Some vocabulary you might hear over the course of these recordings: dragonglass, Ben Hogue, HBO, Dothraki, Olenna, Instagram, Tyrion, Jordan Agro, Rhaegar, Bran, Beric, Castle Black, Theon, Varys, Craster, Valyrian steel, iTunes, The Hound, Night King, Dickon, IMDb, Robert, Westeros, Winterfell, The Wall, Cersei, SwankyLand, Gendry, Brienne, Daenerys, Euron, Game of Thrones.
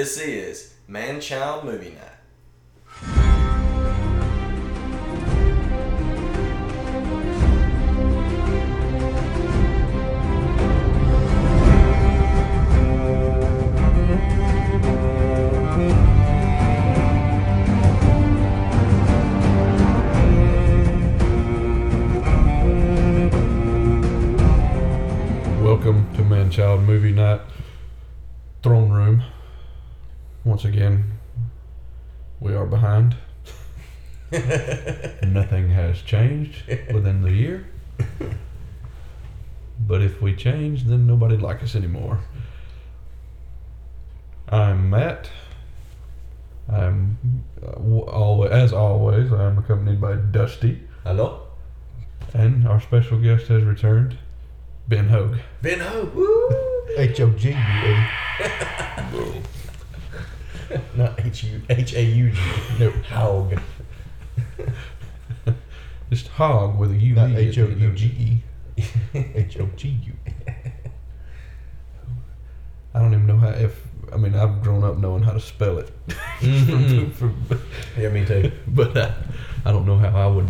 This is Manchild Movie Night. Welcome to Manchild Movie Night Throne Room. Once again, we are behind. Nothing has changed within the year. But if we change, then nobody'd like us anymore. I'm Matt. As always, I'm accompanied by Dusty. Hello. And our special guest has returned, Ben Hogue. Ben Hogue, woo! H-O-G-U-E. Not H-A-U-G. No, Hog. Just Hog with a U-E. Not H-O-U-G-E. H-O-G-U-E. I don't even know how I've grown up knowing how to spell it. Mm-hmm. Yeah, me too. But I don't know how I would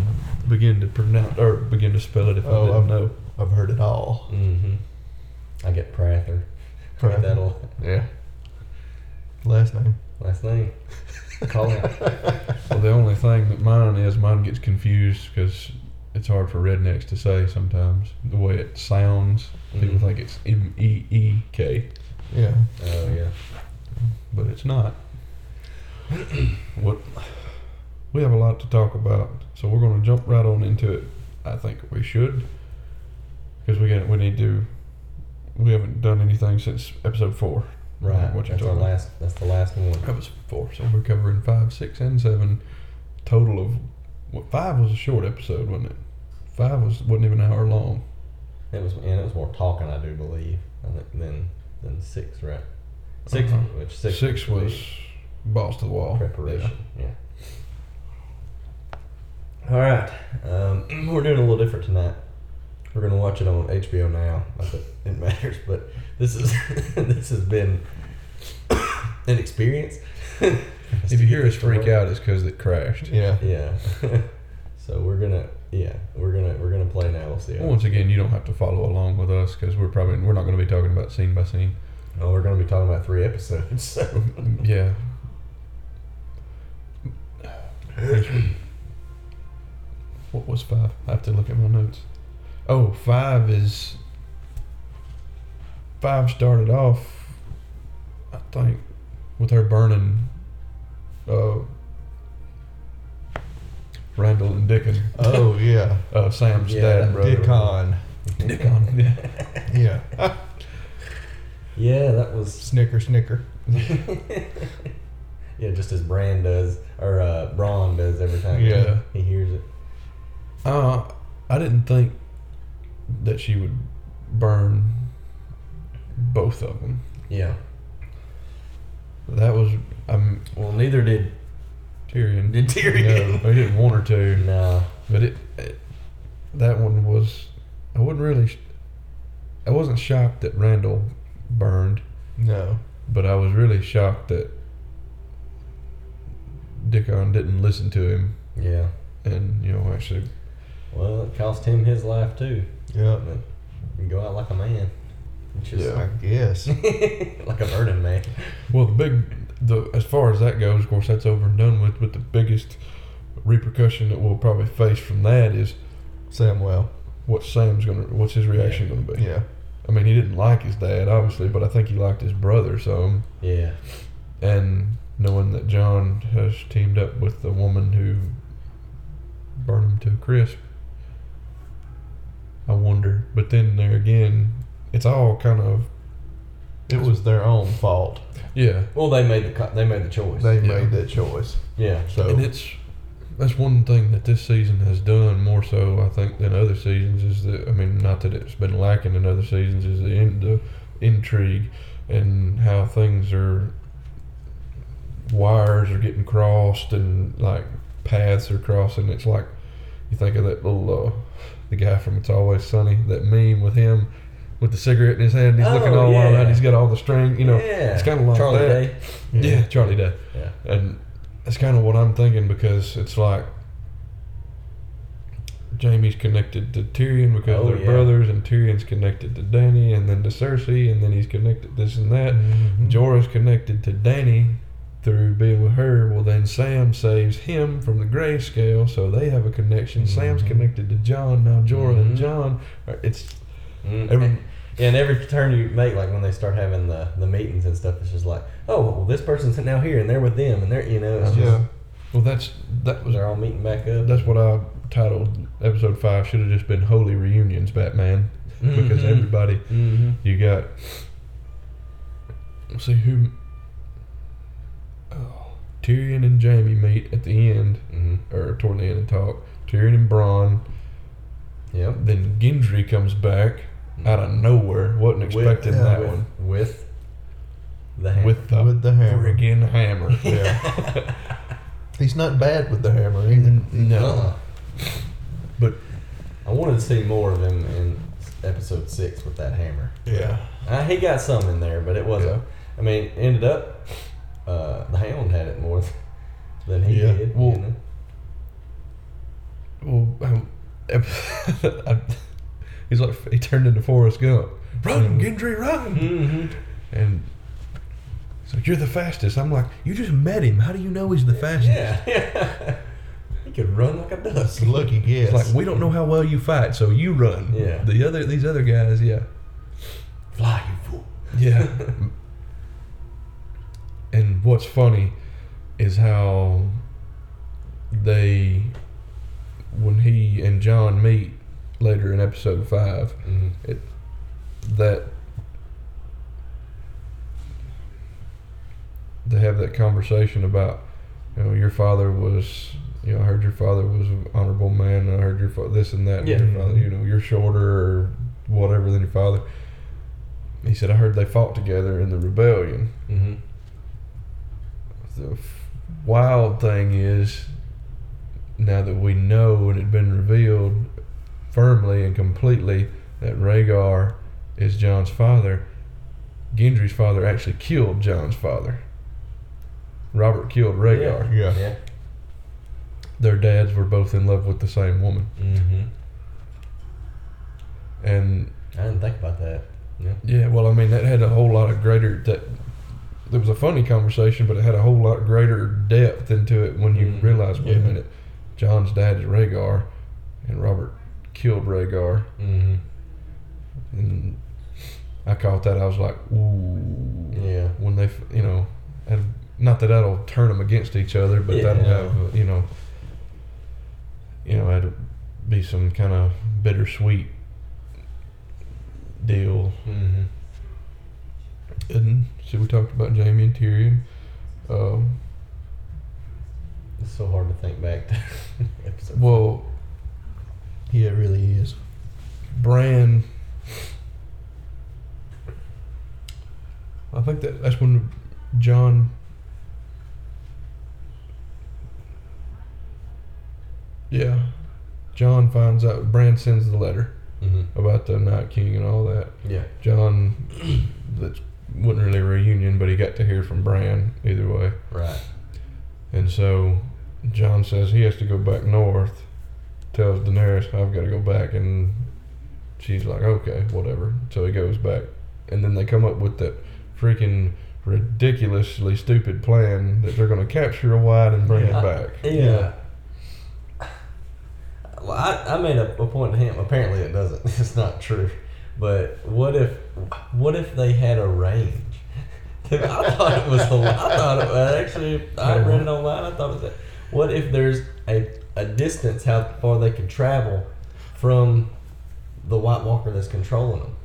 begin to pronounce or begin to spell it if I didn't know. I've heard it all. Mm-hmm. I get Prather. Prather. Yeah. Last name. Call out. Well, the only thing that mine gets confused because it's hard for rednecks to say sometimes. The way it sounds, people think it's M-E-E-K. Yeah. Oh, yeah. But it's not. We have a lot to talk about, so we're going to jump right on into it. I think we should. Because we haven't done anything since episode 4. Right, that's the last one. That was 4, so we're covering 5, 6, and 7. Total of 5 was a short episode, wasn't it? 5 wasn't even an hour long. It was more talking, I do believe, than 6, right? 6, uh-huh. Which 6 was balls to the wall preparation. Yeah. All right, we're doing a little different tonight. We're gonna watch it on HBO now. Not that it matters, but this has been an experience. If you hear us freak out, it's because it crashed. Yeah. So we're gonna play now. We'll see. Once again, you don't have to follow along with us because we're not gonna be talking about scene by scene. No, we're gonna be talking about 3 episodes. So. Yeah. What was 5? I have to look at my notes. Oh, 5 started off, I think, with her burning Randall and Dickon. Oh, yeah. Sam's dad and brother. Dickon, yeah. Yeah. Yeah, that was... Snicker. Yeah, just as Bran does every time he hears it. I didn't think that she would burn both of them. Yeah. That was... well, neither did Tyrion. No, he didn't want her to. No. But that one was... I wasn't shocked that Randall burned. No. But I was really shocked that Dickon didn't listen to him. Yeah. And, actually... Well, it cost him his life, too. Yeah. But you go out like a man. I guess. Like a burning man. Well, as far as that goes, of course, that's over and done with. But the biggest repercussion that we'll probably face from that is Samwell. What's his reaction going to be? Yeah. I mean, he didn't like his dad, obviously, but I think he liked his brother, so. Yeah. And knowing that Jon has teamed up with the woman who burned him to a crisp. I wonder, but then there again, it's all kind of. It was their own fault. Yeah. Well, they made the choice. They made that choice. Yeah. So and that's one thing that this season has done more so, I think, than other seasons is that not that it's been lacking in other seasons is the intrigue and how things are. Wires are getting crossed and like paths are crossing. It's like you think of that little. The guy from It's Always Sunny, that meme with him with the cigarette in his hand, and he's looking all wild out. He's got all the string, you know. Yeah. It's kind of like Charlie Day. Yeah, Charlie Day. Yeah. And that's kind of what I'm thinking, because it's like Jaime's connected to Tyrion because they're brothers, and Tyrion's connected to Dany, and then to Cersei, and then he's connected this and that. Mm-hmm. Jorah's connected to Dany through being with her. Well, then Sam saves him from the grayscale, so they have a connection. Mm-hmm. Sam's connected to Jon, now Jorah and Jon. It's... Mm-hmm. Every turn you make, like when they start having the meetings and stuff, it's just like, oh, well, this person's now here, and they're with them, and they're, you know, it's just... Well, that was... They're all meeting back up. That's what I titled Episode 5 should have just been Holy Reunions, Batman. Mm-hmm. Because everybody... Mm-hmm. You got... Let's see who... Tyrion and Jaime meet at the end, or toward the end, and talk. Tyrion and Bronn. Yep. Then Gendry comes back out of nowhere. Wasn't expecting that one. With the hammer. With the hammer. Friggin' hammer. Yeah. He's not bad with the hammer either. No. But I wanted to see more of him in Episode 6 with that hammer. Yeah. He got some in there, but it wasn't. Yeah. I mean, it ended up... the Hound had it more than he did. Well, he's like, he turned into Forrest Gump. Run, Gendry, run! Mm-hmm. And so you're the fastest. I'm like, you just met him. How do you know he's the fastest? Yeah. He could run like a duck. Lucky guess. It's like, we don't know how well you fight, so you run. Yeah. These other guys, fly, you fool. Yeah. And what's funny is how when he and Jon meet later in Episode 5, that they have that conversation about, you know, your father was, you know, I heard your father was an honorable man, I heard your father, this and that, and your father, you know, you're shorter or whatever than your father. He said, I heard they fought together in the rebellion. Mm-hmm. The wild thing is, now that we know and it's been revealed firmly and completely that Rhaegar is Jon's father, Gendry's father actually killed Jon's father. Robert killed Rhaegar. Yeah. Their dads were both in love with the same woman. Mm-hmm. And I didn't think about that. Yeah, well, I mean, that had a whole lot of greater... It was a funny conversation, but it had a whole lot greater depth into it when you realize, wait a minute, Jon's dad is Rhaegar, and Robert killed Rhaegar. Mm-hmm. And I caught that. I was like, ooh. Yeah. When they, you know, and not that that'll turn them against each other, but that'll have, you know, it'll be some kind of bittersweet deal. Mm-hmm. And so we talked about Jaime and Tyrion. It's so hard to think back to Episode 5. Well, yeah, it really is. Bran, I think that's when Jon, Jon finds out. Bran sends the letter about the Night King and all that. Yeah, Jon, that wasn't really a reunion, but he got to hear from Bran either way. Right. And so Jon says he has to go back north, tells Daenerys, I've got to go back, and she's like, okay, whatever. So he goes back. And then they come up with that freaking ridiculously stupid plan that they're going to capture a Wyde and bring it back. Well, I made a point to him. Apparently it doesn't. It's not true. But what if they had a range? I read it online. I thought it was. What if there's a distance how far they can travel from the White Walker that's controlling them?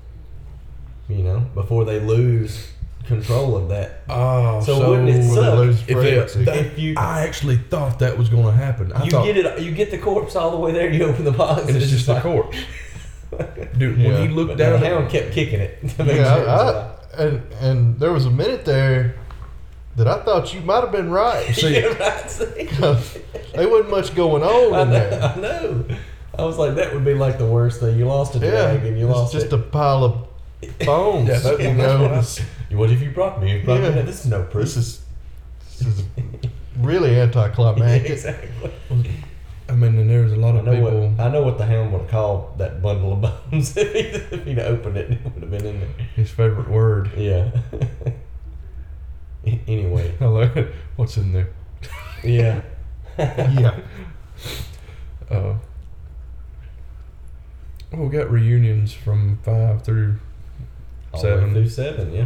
You know, before they lose control of that. Oh, so wouldn't it suck I actually thought that was going to happen. You get the corpse all the way there. You open the box, and it's just the corpse. Dude, when you look down, the Hound kept kicking it. And there was a minute there that I thought you might have been right. See, there wasn't much going on there. I know. I was like, that would be like the worst thing. You lost a dragon. It's just a pile of bones. Yeah, that, that's what have you brought me? Yeah. This is no proof. This is really anticlimactic. Yeah, exactly. I mean, and there's a lot of people. I know what the Hound would call that bundle of bones. If he'd opened it, it would have been in there. His favorite word. Yeah. Anyway. Hello. What's in there? Yeah. Yeah. We got reunions from 5 through 7. All the way through 7, yeah.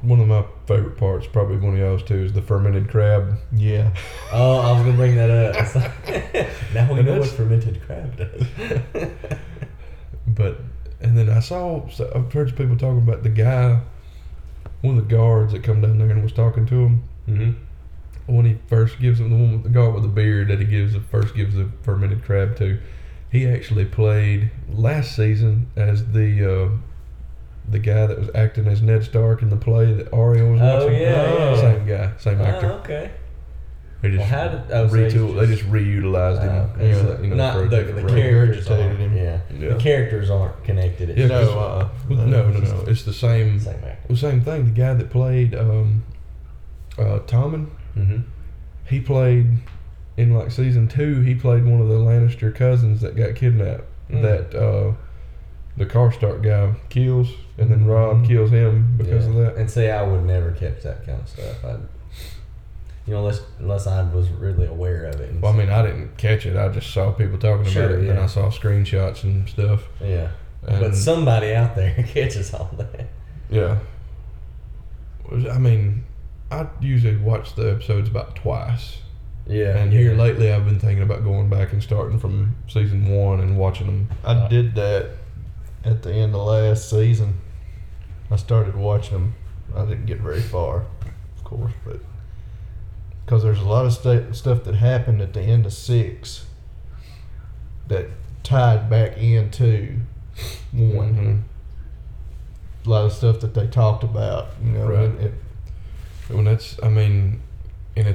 One of my favorite parts, probably one of y'all's too, is the fermented crab. Yeah. Oh, I was going to bring that up. Like, now we know what fermented crab does. But, and then I've heard people talking about the guy, one of the guards that come down there and was talking to him. Mm-hmm. When he first gives him, the one with the guard with the beard that he gives the fermented crab to, he actually played last season as the guy that was acting as Ned Stark in the play that Arya was watching. Yeah. Same guy, same actor. Okay. They just reutilized him. Okay. The characters aren't. Yeah. The characters aren't connected. No. It's the same. Same actor. Same thing. The guy that played Tommen. Mm-hmm. He played in like season 2. He played one of the Lannister cousins that got kidnapped. Mm. That the Karstark guy kills, and then Rob kills him because of that. And see, I would never catch that kind of stuff. Unless I was really aware of it. Well, I mean, I didn't catch it. I just saw people talking about it, and I saw screenshots and stuff. Yeah, but somebody out there catches all that. Yeah, I mean. I usually watch the episodes about twice. Yeah. And here lately I've been thinking about going back and starting from season 1 and watching them. I did that at the end of last season. I started watching them. I didn't get very far, of course, but because there's a lot of stuff that happened at the end of 6 that tied back into 1. Mm-hmm. A lot of stuff that they talked about, right. Well, and it's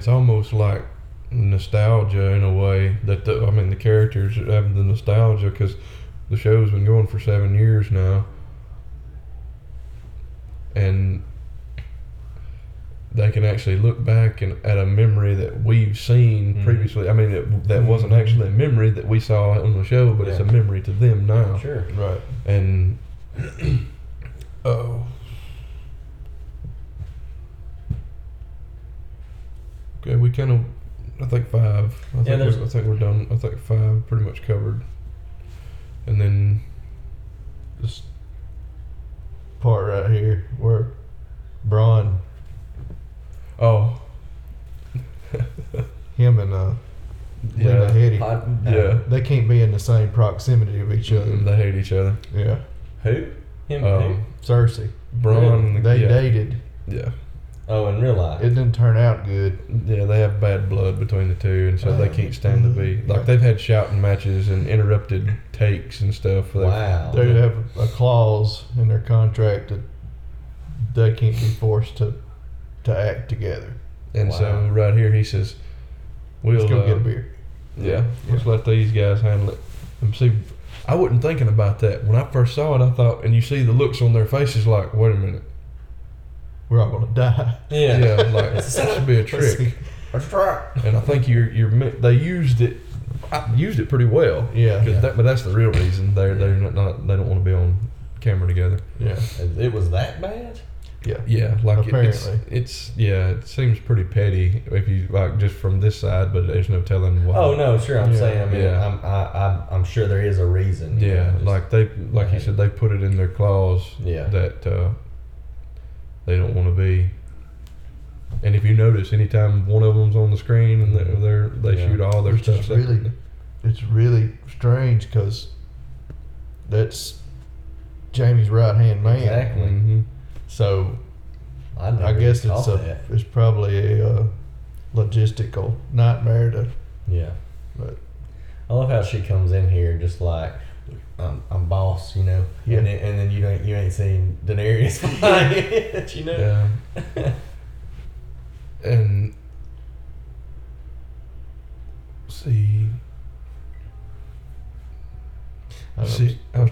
almost like nostalgia in a way that the characters are having the nostalgia because the show's been going for 7 years now, and they can actually look back at a memory that we've seen previously. I mean, that wasn't actually a memory that we saw on the show, but it's a memory to them now. Sure, right, and Okay, we kind of, I think 5. I think we're done. I think 5 pretty much covered. And then this part right here where Bron. Oh. Him and Lena Headey. They can't be in the same proximity of each other. They hate each other. Yeah. Who? Him and who? Cersei. Bron. And they dated. Yeah. Oh, in real life. It didn't turn out good. Yeah, they have bad blood between the two, and so they can't stand to be. Like, they've had shouting matches and interrupted takes and stuff. Wow. They have a clause in their contract that they can't be forced to act together. And so, right here, he says, let's go get a beer. Yeah, let's let these guys handle it. And see, I wasn't thinking about that. When I first saw it, I thought, and you see the looks on their faces like, wait a minute. We're all gonna die. Yeah, like that should be a trick. And I think they used it. I used it pretty well. Yeah, but that's the real reason they're not. They don't want to be on camera together. Yeah, it was that bad. Yeah, yeah. Like apparently, it seems pretty petty if you like just from this side, but there's no telling why. Oh no, sure. I'm saying. I mean, I'm sure there is a reason. Yeah, like you said, they put it in their claws. Yeah. That. They don't want to be. And if you notice, anytime one of them's on the screen and they shoot all their stuff. It's really strange because that's Jamie's right-hand man. Exactly. Mm-hmm. So I guess it's probably a logistical nightmare to. Yeah. But I love how she comes in here just like. I'm boss, . And then you ain't seen Daenerys yet, Yeah. And let's see,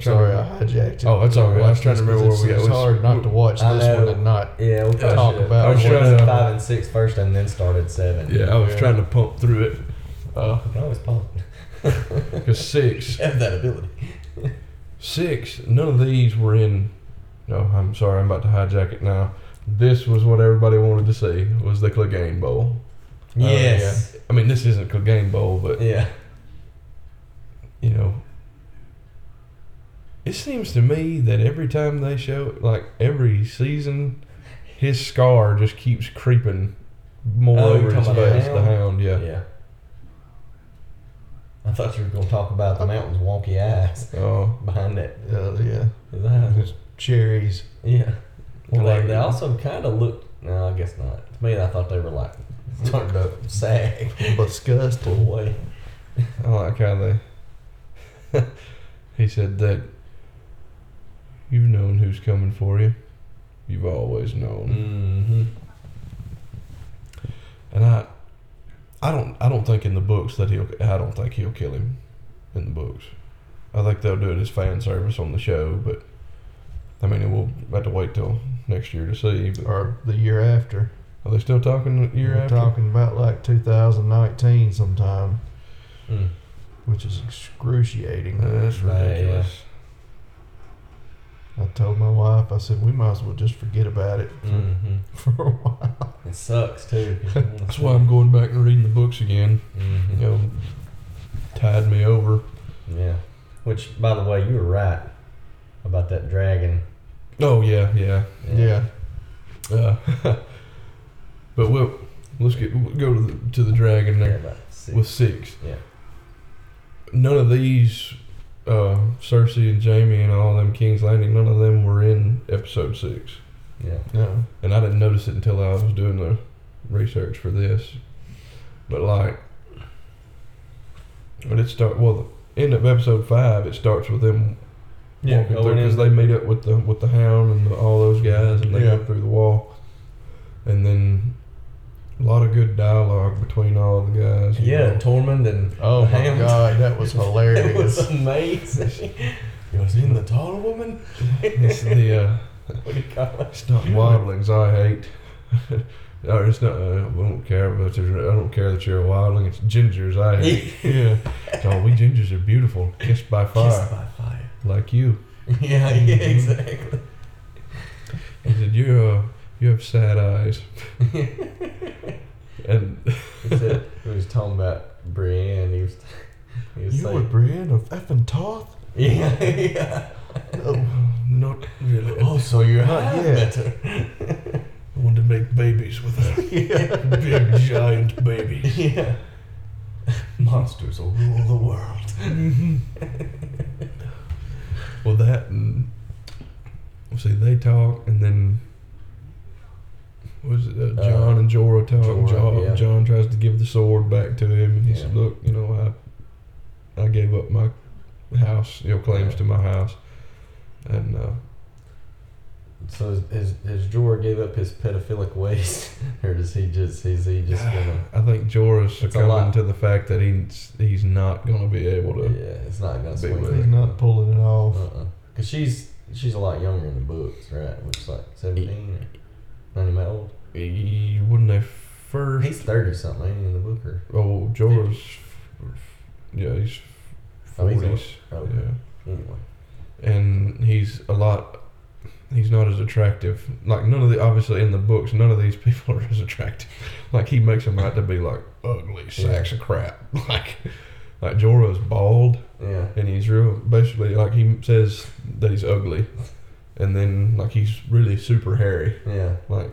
Sorry, I hijacked it. Oh, that's all right. I was trying to remember where we were. It's hard not to watch this one and not talk about it. I was trying to 5 and 6 first and then started 7. Yeah, I was trying to pump through it. I always pump. Because 6. You have that ability. 6, none of these were in... No, I'm sorry, I'm about to hijack it now. This was what everybody wanted to see, was the Clegane Bowl. Yes. Yeah. I mean, this isn't Clegane Bowl, but... Yeah. You know... It seems to me that every time they show... Like, every season, his scar just keeps creeping more over his face. The Hound, yeah. Yeah. I thought you were going to talk about the mountain's wonky eyes behind that. Yeah. His cherries. Yeah. Well, they also kind of looked... No, I guess not. To me, I thought they were like... Starting to sag. Disgust away. I like how they... He said that... You've known who's coming for you. You've always known. Mm-hmm. And I don't think in the books that he'll kill him in the books. I think they'll do it as fan service on the show, but I mean, we'll have to wait till next year to see. Or the year after. Are they still talking the year after? Talking about like 2019 sometime, which is excruciating. That's ridiculous. I told my wife, I said, we might as well just forget about it for a while. It sucks, too. That's why I'm going back and reading the books again. Mm-hmm. You know, tied me over. Yeah. Which, by the way, you were right about that dragon. Oh, yeah. But let's go to the dragon there with 6. Yeah. None of these... Cersei and Jaime and all them King's Landing, none of them were in episode 6. Yeah. No. And I didn't notice it until I was doing the research for this. But like, the end of episode 5, it starts with them walking through because they meet up with the Hound and all those guys and they go through the wall. And then a lot of good dialogue between all the guys. Yeah, Tormund and oh my God, that was hilarious. It was amazing. It was in the tall woman. It's the what do you call it? It's not wildlings I hate. Or it's not. I don't care about. I don't care that you're a wildling. It's gingers I hate. Yeah. So we gingers are beautiful, kissed by fire. Kissed by fire. Like you. Yeah, exactly. He said, You have sad eyes. And he was talking about Brienne. He was you saying, were Brienne of effing Toth? Yeah. Not really. Oh, so you're not better. I want to make babies with her. Big, giant babies. Yeah. Monsters will rule the world. Mm-hmm. Well, that and... See, they talk and then... Was it Jon and Jorah talk? Jon tries to give the sword back to him, and he said, "Look, you know, I gave up my house, claims to my house." And so, has Jorah gave up his pedophilic ways, or is he just gonna? I think Jorah's succumbing to the fact that he's not gonna be able to. Yeah, it's not gonna swing. He's not pulling it off. Because she's a lot younger in the books, right? Which is like 17. Not even that old. He wouldn't have first. He's 30 something in the book. Jorah's. Yeah, he's 40s. Yeah. Anyway. And he's a lot. He's not as attractive. Like obviously in the books, none of these people are as attractive. Like he makes them out to be like ugly sacks of crap. Like Jorah's bald. Yeah. And he's real. Basically, like he says that he's ugly. And then, like, he's really super hairy. Yeah. Like,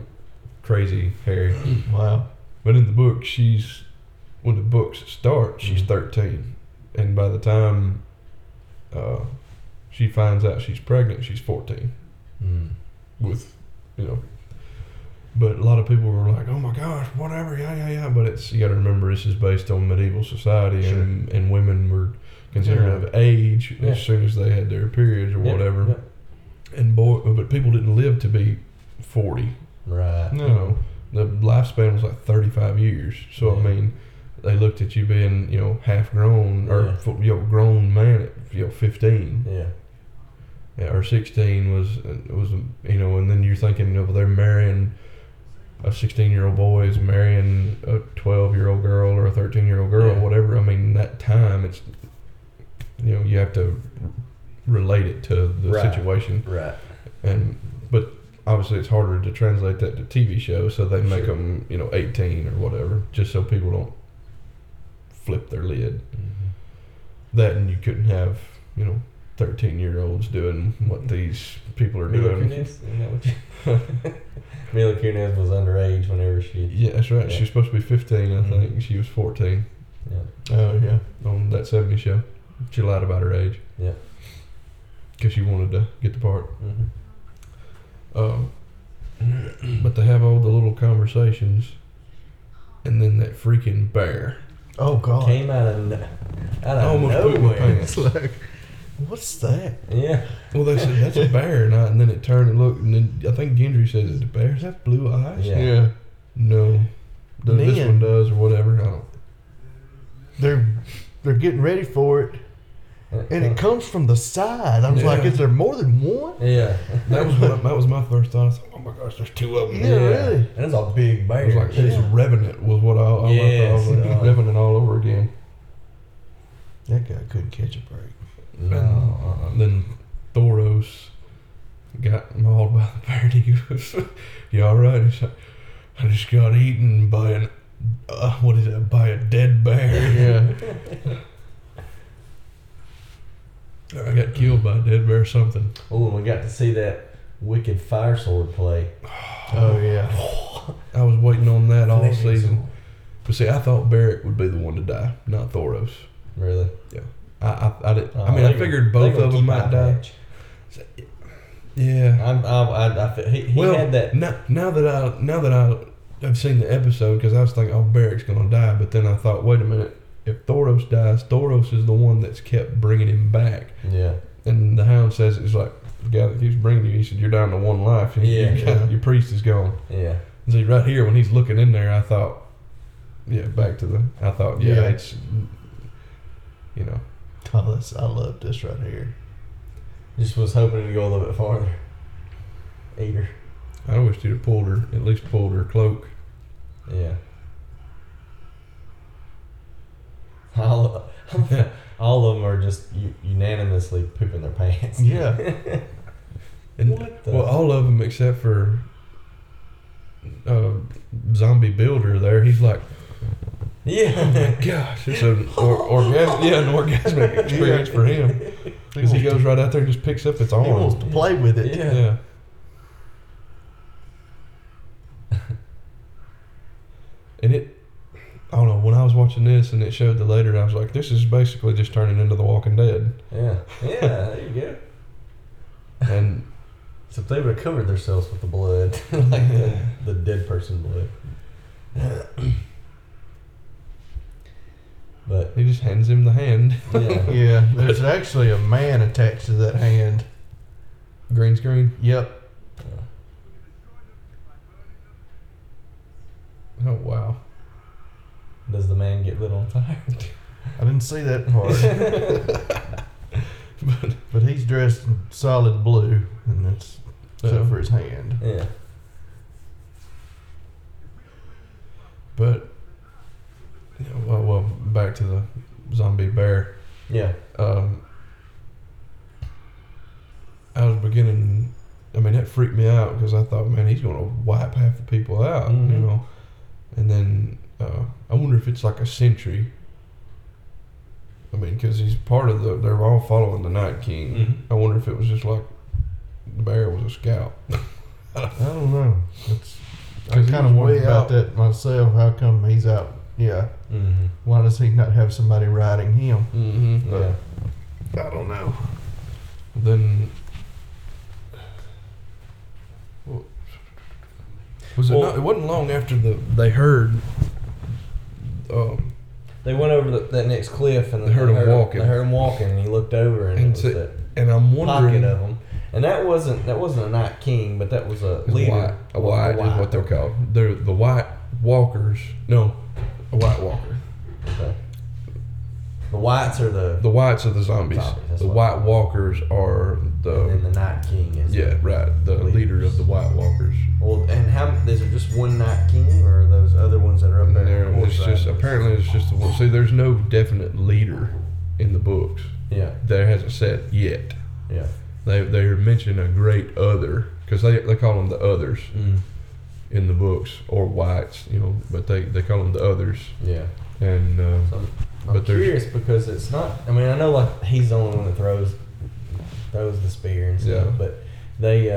crazy hairy. Wow. But in the book, when the books start, she's 13. And by the time she finds out she's pregnant, she's 14. Mm. But a lot of people were like, oh my gosh, whatever, yeah. But you gotta remember, this is based on medieval society and women were considered of age as soon as they had their periods or whatever. Yeah. And but people didn't live to be 40. Right. No. The lifespan was like 35 years. So, I mean, they looked at you being, half grown or grown man at, 15. Yeah. or 16 was you know, and then you're thinking of they're marrying a 16-year-old boy is marrying a 12-year-old girl or a 13-year-old girl, yeah. whatever. I mean, that time, it's, you know, you have to relate it to the right. situation. Right. But obviously it's harder to translate that to TV shows, so they make sure. them, you know, 18 or whatever, just so people don't flip their lid. Mm-hmm. That, and you couldn't have, you know, 13-year-olds doing what these people are doing. Mila Kunis was underage whenever she... Yeah, that's right. Yeah. She was supposed to be 15, I think. Mm-hmm. She was 14. Yeah. Oh, yeah. On that 70s show. She lied about her age. Yeah. Because she wanted to get the part. Mm-hmm. But they have all the little conversations. And then that freaking bear. Oh, God. Came out of almost nowhere. Pooped my pants. Like, what's that? Yeah. Well, they said, that's a bear. And then it turned and looked. And then I think Gendry says, is the bear? Is that blue eyes? Yeah. No. This one does or whatever. I don't. They're getting ready for it. And it comes from the side. I was like, is there more than one? Yeah. That was my first thought. I was like, oh my gosh, there's two of them. Yeah, really? And it's a big bear. It was like, this Revenant was what I thought. Like, Revenant all over again. That guy couldn't catch a break. No. And then Thoros got mauled by the bear. He was, you all right? He's like, I just got eaten by a dead bear. Yeah. I got killed by a dead bear or something. Oh, and we got to see that wicked fire sword play. Oh yeah. I was waiting on that all season. But see, I thought Barrett would be the one to die, not Thoros. Really? Yeah. I did. I mean, I figured both of them might die. So, yeah. He had that. Now that I've seen the episode, because I was thinking, oh, Beric's gonna die, but then I thought, wait a minute, if Thoros dies, Thoros is the one that's kept bringing him back. Yeah. And the Hound says it's like the guy that keeps bringing you. He said you're down to one life. Your priest is gone. Yeah. And see, right here when he's looking in there, I thought, it's, you know. I love this right here. Just was hoping to go a little bit farther. Eater. I wish you'd have pulled her cloak. Yeah. All of them are just unanimously pooping their pants. Yeah. All of them except for Zombie Builder there. He's like... Yeah. Oh my gosh, it's an orgasmic experience for him. Because he goes right out there and just picks up its arm. He wants to play with it. Yeah. And it, I don't know, when I was watching this and it showed the later, I was like, this is basically just turning into The Walking Dead. Yeah. Yeah, there you go. And so they would have covered themselves with the blood, like the dead person blood. But he just hands him the hand. Yeah. Yeah. There's actually a man attached to that hand. Green screen? Yep. Oh, wow. Does the man get lit on fire? I didn't see that part. but he's dressed in solid blue, and that's except for his hand. Yeah. But... Yeah, well, back to the zombie bear. Yeah. I was beginning... I mean, that freaked me out because I thought, man, he's going to wipe half the people out, mm-hmm. you know. And then I wonder if it's like a sentry. I mean, because he's part of the... They're all following the Night King. Mm-hmm. I wonder if it was just like the bear was a scout. I don't know. I'm kind of worried about that myself. How come he's out... Yeah. Mm-hmm. Why does he not have somebody riding him? Mm-hmm. Yeah. I don't know. Then... It wasn't long after they heard... they went over that next cliff and they heard him walking and he looked over and it was that pocket of him. And that wasn't a Night King, but that was a leader. A white is what they're called. They're the White Walkers. No. A White Walker. Okay. The Whites are the zombies. The White Walkers are And then the Night King is the leader of the White Walkers. Well, and how is it just one Night King, or are those other ones that are up there? It's just apparently it's just the one. See, there's no definite leader in the books. Yeah, there hasn't set yet. Yeah, they mention a great other because they call them the others in the books or whites, you know, but they call them the others. Yeah, and so I'm curious because it's not. I mean, I know like he's the only one that throws the spear and stuff, but they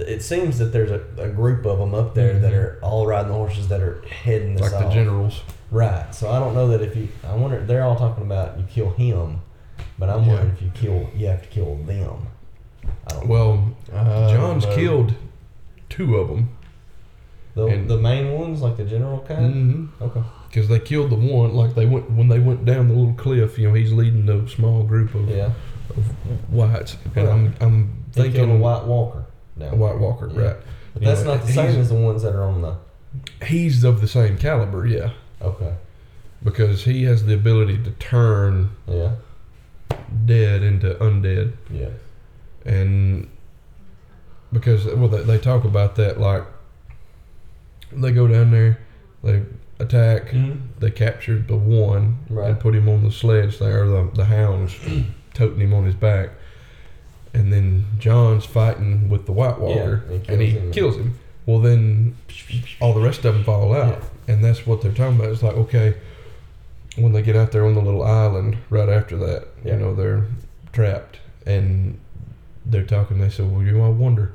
it seems that there's a group of them up there that are all riding the horses that are heading this off. The generals, right? So I don't know that I wonder they're all talking about you kill him, but I'm wondering if you have to kill them. John's killed two of them. The main ones, like the general kind. Mm-hmm. Okay. Because they killed the one, like when they went down the little cliff. You know, he's leading the small group of whites, and I'm thinking a White Walker. Now. A White Walker, right? But you that's not the same as the ones that are on the. He's of the same caliber, yeah. Okay. Because he has the ability to turn dead into undead. Yeah. And because they talk about that, like they go down there, they attack, they captured the one and put him on the sledge there, the hounds toting him on his back, and then John's fighting with the White Walker and he kills him. Well, then all the rest of them fall out, and that's what they're talking about. It's like, okay, when they get out there on the little island right after that, you know, they're trapped, and they're talking. They said, well, you know, I wonder,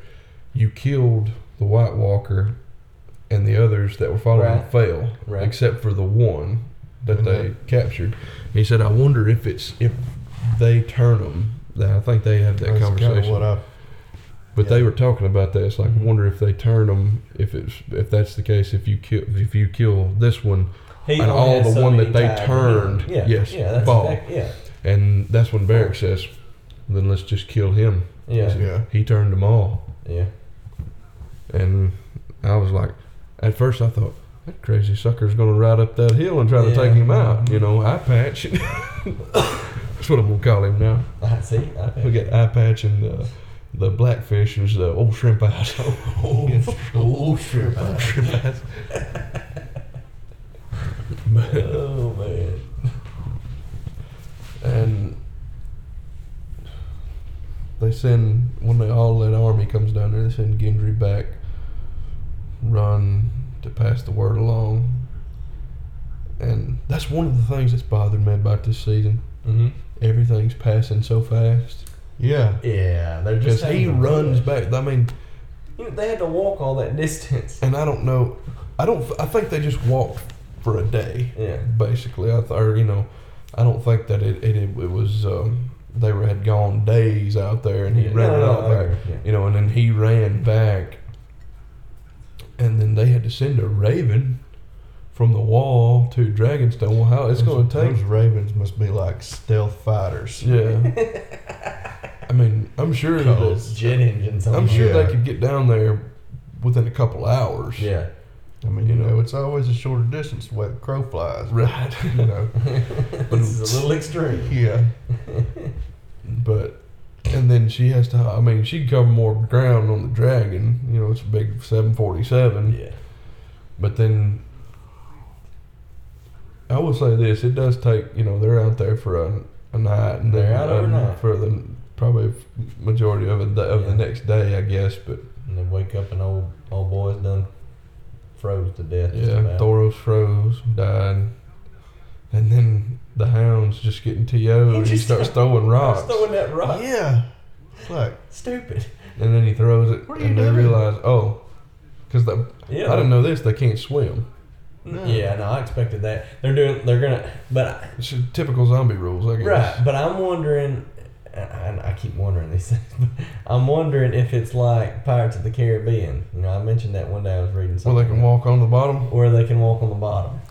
you killed the White Walker and the others that were following fell, except for the one that they captured. He said, I wonder if they turn them. I think they had that conversation. Kind of what but they were talking about that. It's like, I wonder if they turn them, if that's the case, if you kill this one, and all the one that they turned, fall. And that's when Barrack says, then let's just kill him. Yeah. He turned them all. Yeah. And I was like, at first I thought, that crazy sucker's going to ride up that hill and try to take him out. You know, eye patch. That's what I'm going to call him now. I see. We got eye patch and the blackfish is the old shrimp eyes. Old shrimp eyes. Oh, man. And they send, when they all that army comes down there, they send Gendry back, run to pass the word along. And that's one of the things that's bothered me about this season. Mm-hmm. Everything's passing so fast. Yeah. Yeah. Because he runs back. I mean, they had to walk all that distance. And I don't know. I think they just walked for a day. Yeah. Basically, I don't think that it was. They had gone days out there, and he ran it all back, you know, and then he ran back, and then they had to send a raven from the wall to Dragonstone. Well, how it's going to take? Those ravens must be like stealth fighters. Yeah, I mean, I'm sure jet engines. I'm sure they could get down there within a couple hours. Yeah, I mean, you know, it's always a shorter distance to where the crow flies. Right. You know. But this is a little extreme. Yeah. But, and then she has to, I mean, she'd cover more ground on the dragon. You know, it's a big 747. Yeah. But then, I will say this, it does take, you know, they're out there for a night. And they're out overnight. For the, probably majority of the next day, I guess. But and they wake up and old boy's done. Froze to death. Yeah, Thoros froze, died, and then the hound's just getting TO'd and he starts throwing rocks. Throwing that rock. Yeah, it's like stupid. And then he throws it, and they realize, because I didn't know this. They can't swim. No. Yeah, no, I expected that. It's typical zombie rules, I guess. Right, but I'm wondering. I keep wondering these things. But I'm wondering if it's like Pirates of the Caribbean. You know, I mentioned that one day I was reading something. Where they can walk on the bottom? Where they can walk on the bottom.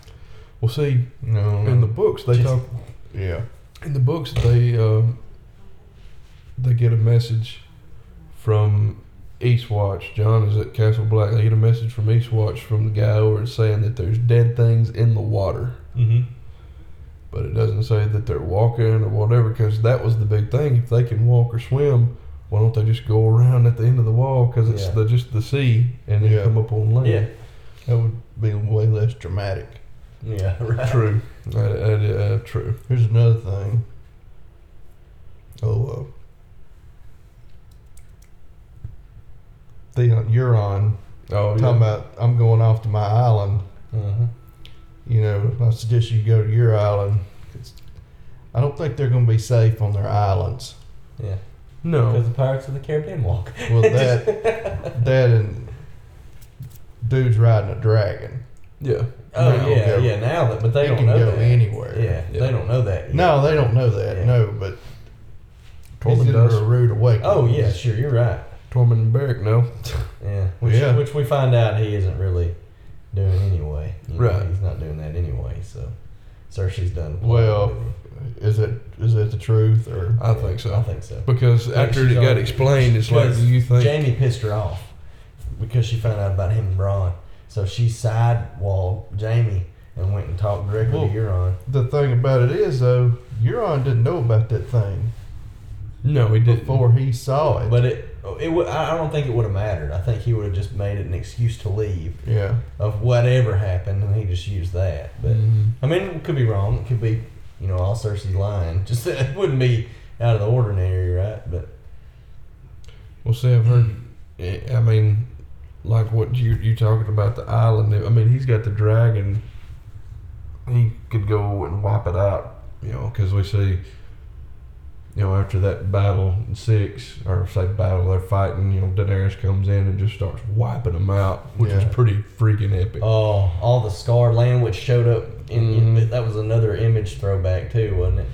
Well, see, in the books they talk. Yeah. In the books they get a message from Eastwatch. John is at Castle Black. They get a message from Eastwatch from the guy over saying that there's dead things in the water. Mm-hmm. But it doesn't say that they're walking or whatever, because that was the big thing. If they can walk or swim, why don't they just go around at the end of the wall because it's just the sea and then come up on land? Yeah. That would be way less dramatic. Yeah, right. True. True. Here's another thing. Theon, Euron. Oh, talking about, I'm going off to my island. Uh-huh. You know, I suggest you go to your island. I don't think they're going to be safe on their islands. Yeah. No. Because the Pirates of the Caribbean walk. Well, that and dudes riding a dragon. Yeah. Oh, yeah, now that, but they don't know that. They can go anywhere. Yeah, they don't know that yet. No, they don't know that, no, but Tormund is under a rude awakening. Oh, yeah, sure, you're right. Tormund and Beric, no. Yeah. Which we find out he isn't really doing anyway. Right. He's not doing that anyway, so Cersei's done. Well, is that the truth? Or I think so. Because after it got explained, it's like, do you think... Jaime pissed her off because she found out about him and Bran. So she sidewalled Jaime and went and talked directly to Euron. The thing about it is, though, Euron didn't know about that thing. No, he didn't. Before he saw it. But I don't think it would have mattered. I think he would have just made it an excuse to leave. Yeah. Of whatever happened, and he just used that. But I mean, it could be wrong. It could be, you know, all Cersei lying. Just it wouldn't be out of the ordinary, right? But we'll see. I've heard. I mean, like what you talking about the island? I mean, he's got the dragon. He could go and wipe it out. You know, because we see. You know, after that battle in six, or say battle, they're fighting, you know, Daenerys comes in and just starts wiping them out, which is pretty freaking epic. Oh, all the scarred land, which showed up in that was another image throwback too, wasn't it?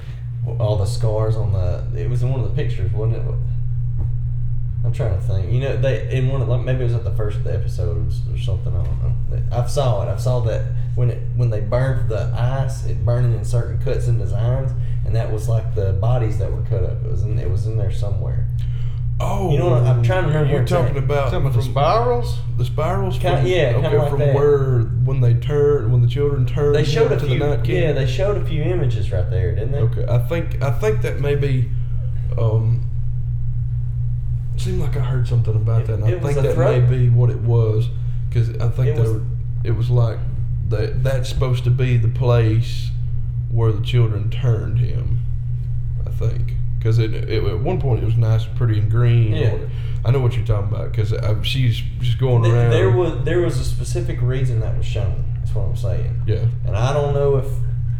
All the scars on it was in one of the pictures, wasn't it? I'm trying to think. You know, they in one of like maybe it was at the first of the episode or something. I don't know. I saw that when they burned the ice, it burning in certain cuts and designs, and that was like the bodies that were cut up. It was in there somewhere. Oh, you know what I'm trying to remember. You're talking about the spirals. The spirals. When they turned, when the children turned. They showed a few. The Night King. Yeah, they showed a few images right there, didn't they? Okay, I think that may be. Seemed like I heard something about that, and I think that may be what it was, because I think it was like that's supposed to be the place where the children turned him, I think, because it at one point it was nice and pretty and green. Yeah. I know what you're talking about, because she's just going around. There was a specific reason that was shown. That's what I'm saying. Yeah. And I don't know if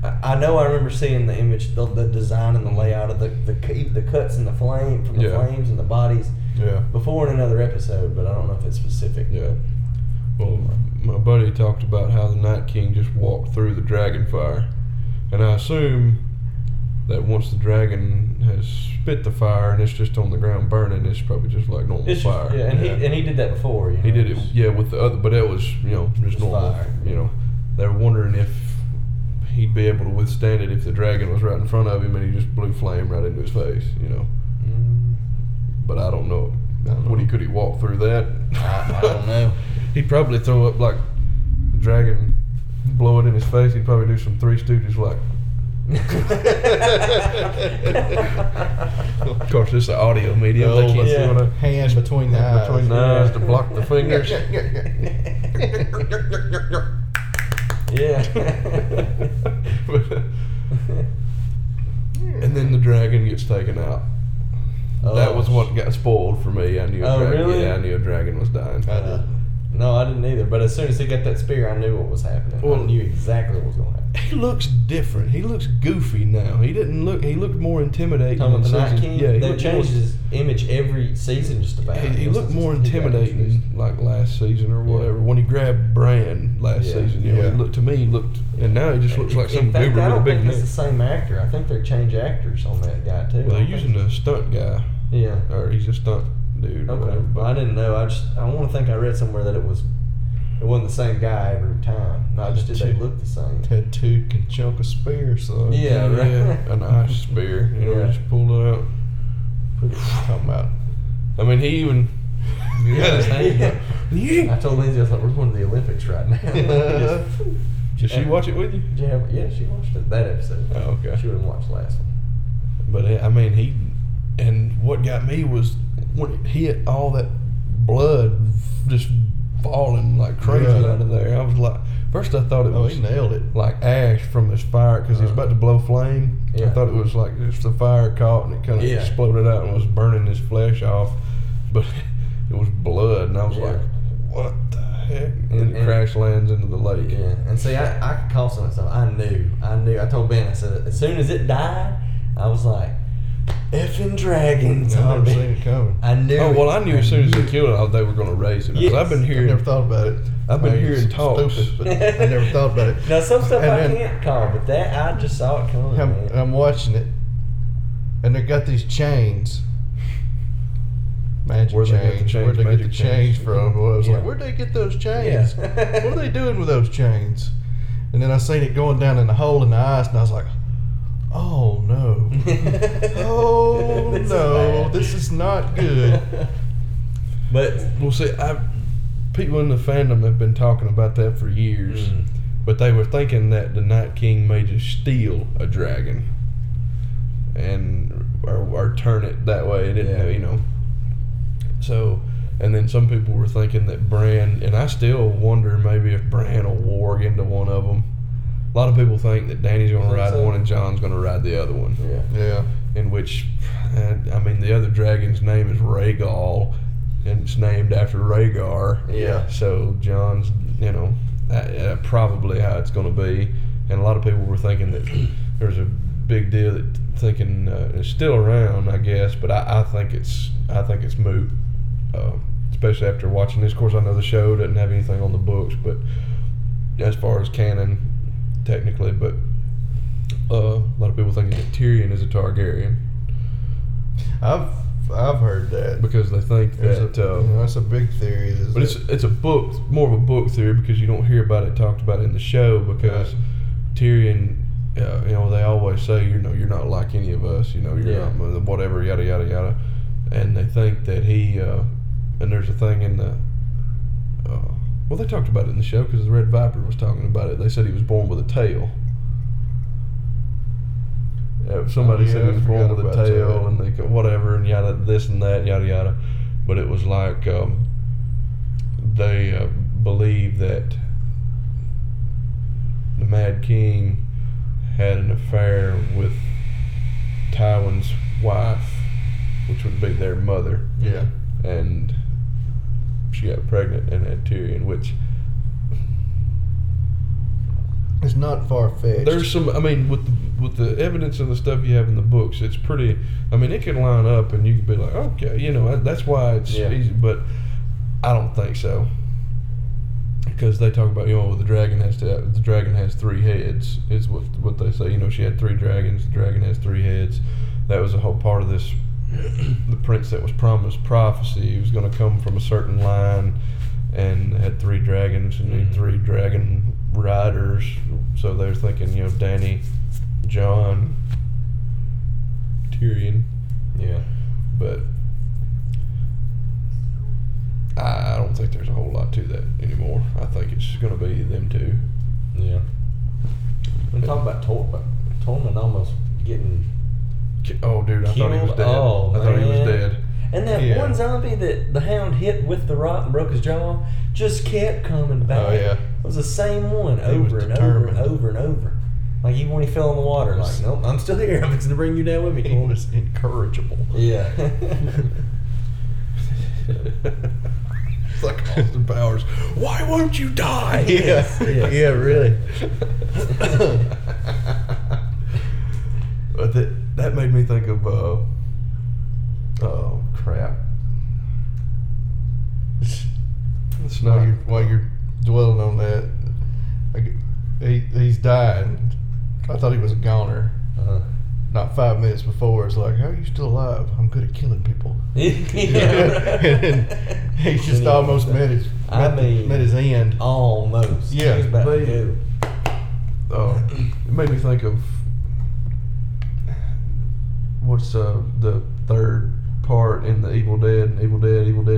I remember seeing the image, the design and the layout of the cuts and the flame from the flames and the bodies. Yeah. Before in another episode, but I don't know if it's specific. Yeah. Well, my buddy talked about how the Night King just walked through the dragon fire, and I assume that once the dragon has spit the fire and it's just on the ground burning, it's probably just like normal fire. Yeah, and he did that before. You know? He did it. Yeah, with the other, but that was just normal fire. You know, they were wondering if he'd be able to withstand it if the dragon was right in front of him and he just blew flame right into his face, you know. But I don't know. Could he walk through that? I don't know. He'd probably throw up like the dragon, blow it in his face. He'd probably do some Three Stooges like. Of course, it's the audio medium. They can't see what hands between the eyes. Between the eyes to block the fingers. Yeah. And then the dragon gets taken out. Oh, that was what got spoiled for me. I knew a dragon. Really? Yeah, I knew a dragon was dying. No, I didn't either. But as soon as he got that spear, I knew what was happening. Well, I knew exactly what was going to happen. He looks different. He looks goofy now. He looked more intimidating. Talking about the Night King? Yeah, they changed his image every season just about. He looked more intimidating like last season or whatever. When he grabbed Bran last season, he looked, to me, he looked, and now he just looks like some goober with a big neck. I don't think it's the same actor. I think they change actors on that guy, too. Well, they're using a stunt guy. Yeah. Or he's a stunt dude. Okay. Well, I didn't know. I want to think I read somewhere that it wasn't the same guy every time. No, just did they look the same. Had two chunk of spear, so yeah, an ice spear. You know, just pulled it out. Talking about. I mean, he even. I told Lindsay, I thought we're going to the Olympics right now. Did she watch it with you? Yeah, she watched it that episode. Oh, okay. She wouldn't watch the last one. But I mean, he, and what got me was. when it hit, all that blood just falling like crazy out of there. I was like, first I thought it was he nailed it, like ash from this fire, because he was about to blow flame. I thought it was like just the fire caught and it kind of exploded out and was burning his flesh off, but it was blood, and I was like, what the heck? And it crash lands into the lake. Yeah, and see, I could call some of that stuff. I knew. I told Ben, I said, as soon as it died, I was like, effing dragons. I've never seen it coming. I knew. Oh, well, I knew as soon as they killed it, they were going to raise it. Because I've been hearing. I never thought about it. I've been hearing talks, but I never thought about it. Now, some stuff I can't call, but that, I just saw it coming. I'm watching it, and they got these chains. Magic chains. Where'd they get the chains from? Well, I was like, where'd they get those chains? Yeah. What are they doing with those chains? And then I seen it going down in the hole in the ice, and I was like, oh no. Oh no. This is not good. But well, see, people in the fandom have been talking about that for years, but they were thinking that the Night King may just steal a dragon and or turn it that way. It didn't, you know. So, and then some people were thinking that Bran, and I still wonder maybe if Bran will warg into one of them. A lot of people think that Danny's going to ride one and Jon's going to ride the other one. Yeah. In which, I mean, the other dragon's name is Rhaegal, and it's named after Rhaegar. Yeah. So Jon's, you know, probably how it's going to be. And a lot of people were thinking that there's a big deal that thinking it's still around, I guess, but I think it's moot. Especially after watching this. Of course, I know the show doesn't have anything on the books, but as far as canon, technically, but a lot of people think that Tyrion is a Targaryen. I've heard that because they think that's a big theory. But it's a book, more of a book theory, because you don't hear about it talked about in the show because Tyrion. You know, they always say, you know, you're not like any of us. You know, you're not whatever, yada yada yada. And they think that he, and there's a thing in the, well, they talked about it in the show because the Red Viper was talking about it. They said he was born with a tail. Somebody said he was born with a tail, and they whatever, and yada, this and that, yada yada. But it was like they believe that the Mad King had an affair with Tywin's wife, which would be their mother. Yeah. And she got pregnant and had Tyrion, which is not far-fetched. There's some, I mean, with the evidence and the stuff you have in the books, it's pretty, I mean, it could line up and you could be like, okay, you know, that's why it's easy, but I don't think so. Because they talk about, you know, the dragon has three heads. Is what they say. You know, she had three dragons. The dragon has three heads. That was a whole part of this. The prince that was promised prophecy, he was going to come from a certain line, and had three dragons and need three dragon riders. So they're thinking, you know, Danny, Jon, Tyrion. Yeah, but I don't think there's a whole lot to that anymore. I think it's going to be them two. Yeah. We're talking about Tormund almost getting killed. I thought he was dead. Oh, I thought he was dead. And that one zombie that the Hound hit with the rock and broke his jaw just kept coming back. Oh, yeah. It was the same one over and over and over and over. Like even when he fell in the water, like, nope, I'm still here. I'm just going to bring you down with me. He was incorrigible. Yeah. It's like Austin Powers. Why won't you die? Yeah, really. But that made me think of oh crap. It's not while you're dwelling on that. He's died. I thought he was a goner. Not 5 minutes before, it's like, how are you still alive? I'm good at killing people. And he just almost met his end. Almost. Yeah. It made me think of what's the third part in the Evil Dead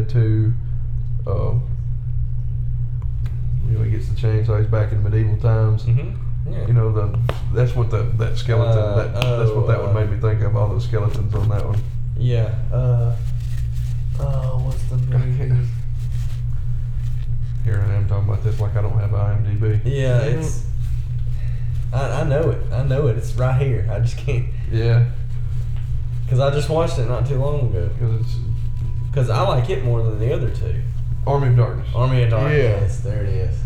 2. You know, he gets the chainsaw. He's back in medieval times. Mm-hmm. Yeah. You know, that's what that skeleton. That's what that one made me think of. All those skeletons on that one. Yeah. What's the movie? Here I am talking about this like I don't have IMDb. Yeah, it's. I know it. It's right here. I just can't. Yeah. Because I just watched it not too long ago. Because I like it more than the other two. Army of Darkness. Yeah. There it is.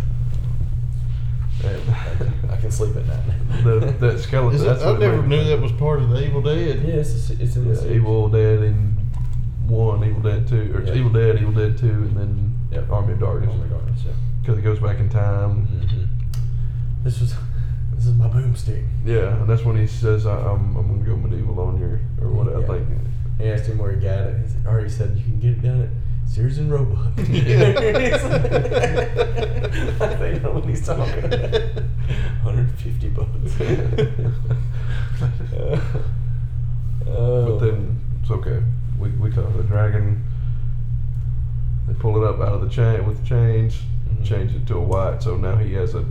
I can sleep at night. That skeleton. I never knew that was part of the Evil Dead. Yeah, it's in the Evil Dead and 1, Evil Dead 2, or yeah. Evil Dead 2, and then Army of Darkness. Army of Darkness, yeah. Because it goes back in time. Mm-hmm. This is my boomstick. Yeah, and that's when he says, I'm going to go medieval on your, or what I think. He asked him where he got it. He already said, you can get it down at Sears and Roebuck. I think that's what he's talking about. $150. But then, it's okay. We caught the dragon. They pull it up out of the chain with the chains, change it to a white, so now he has a...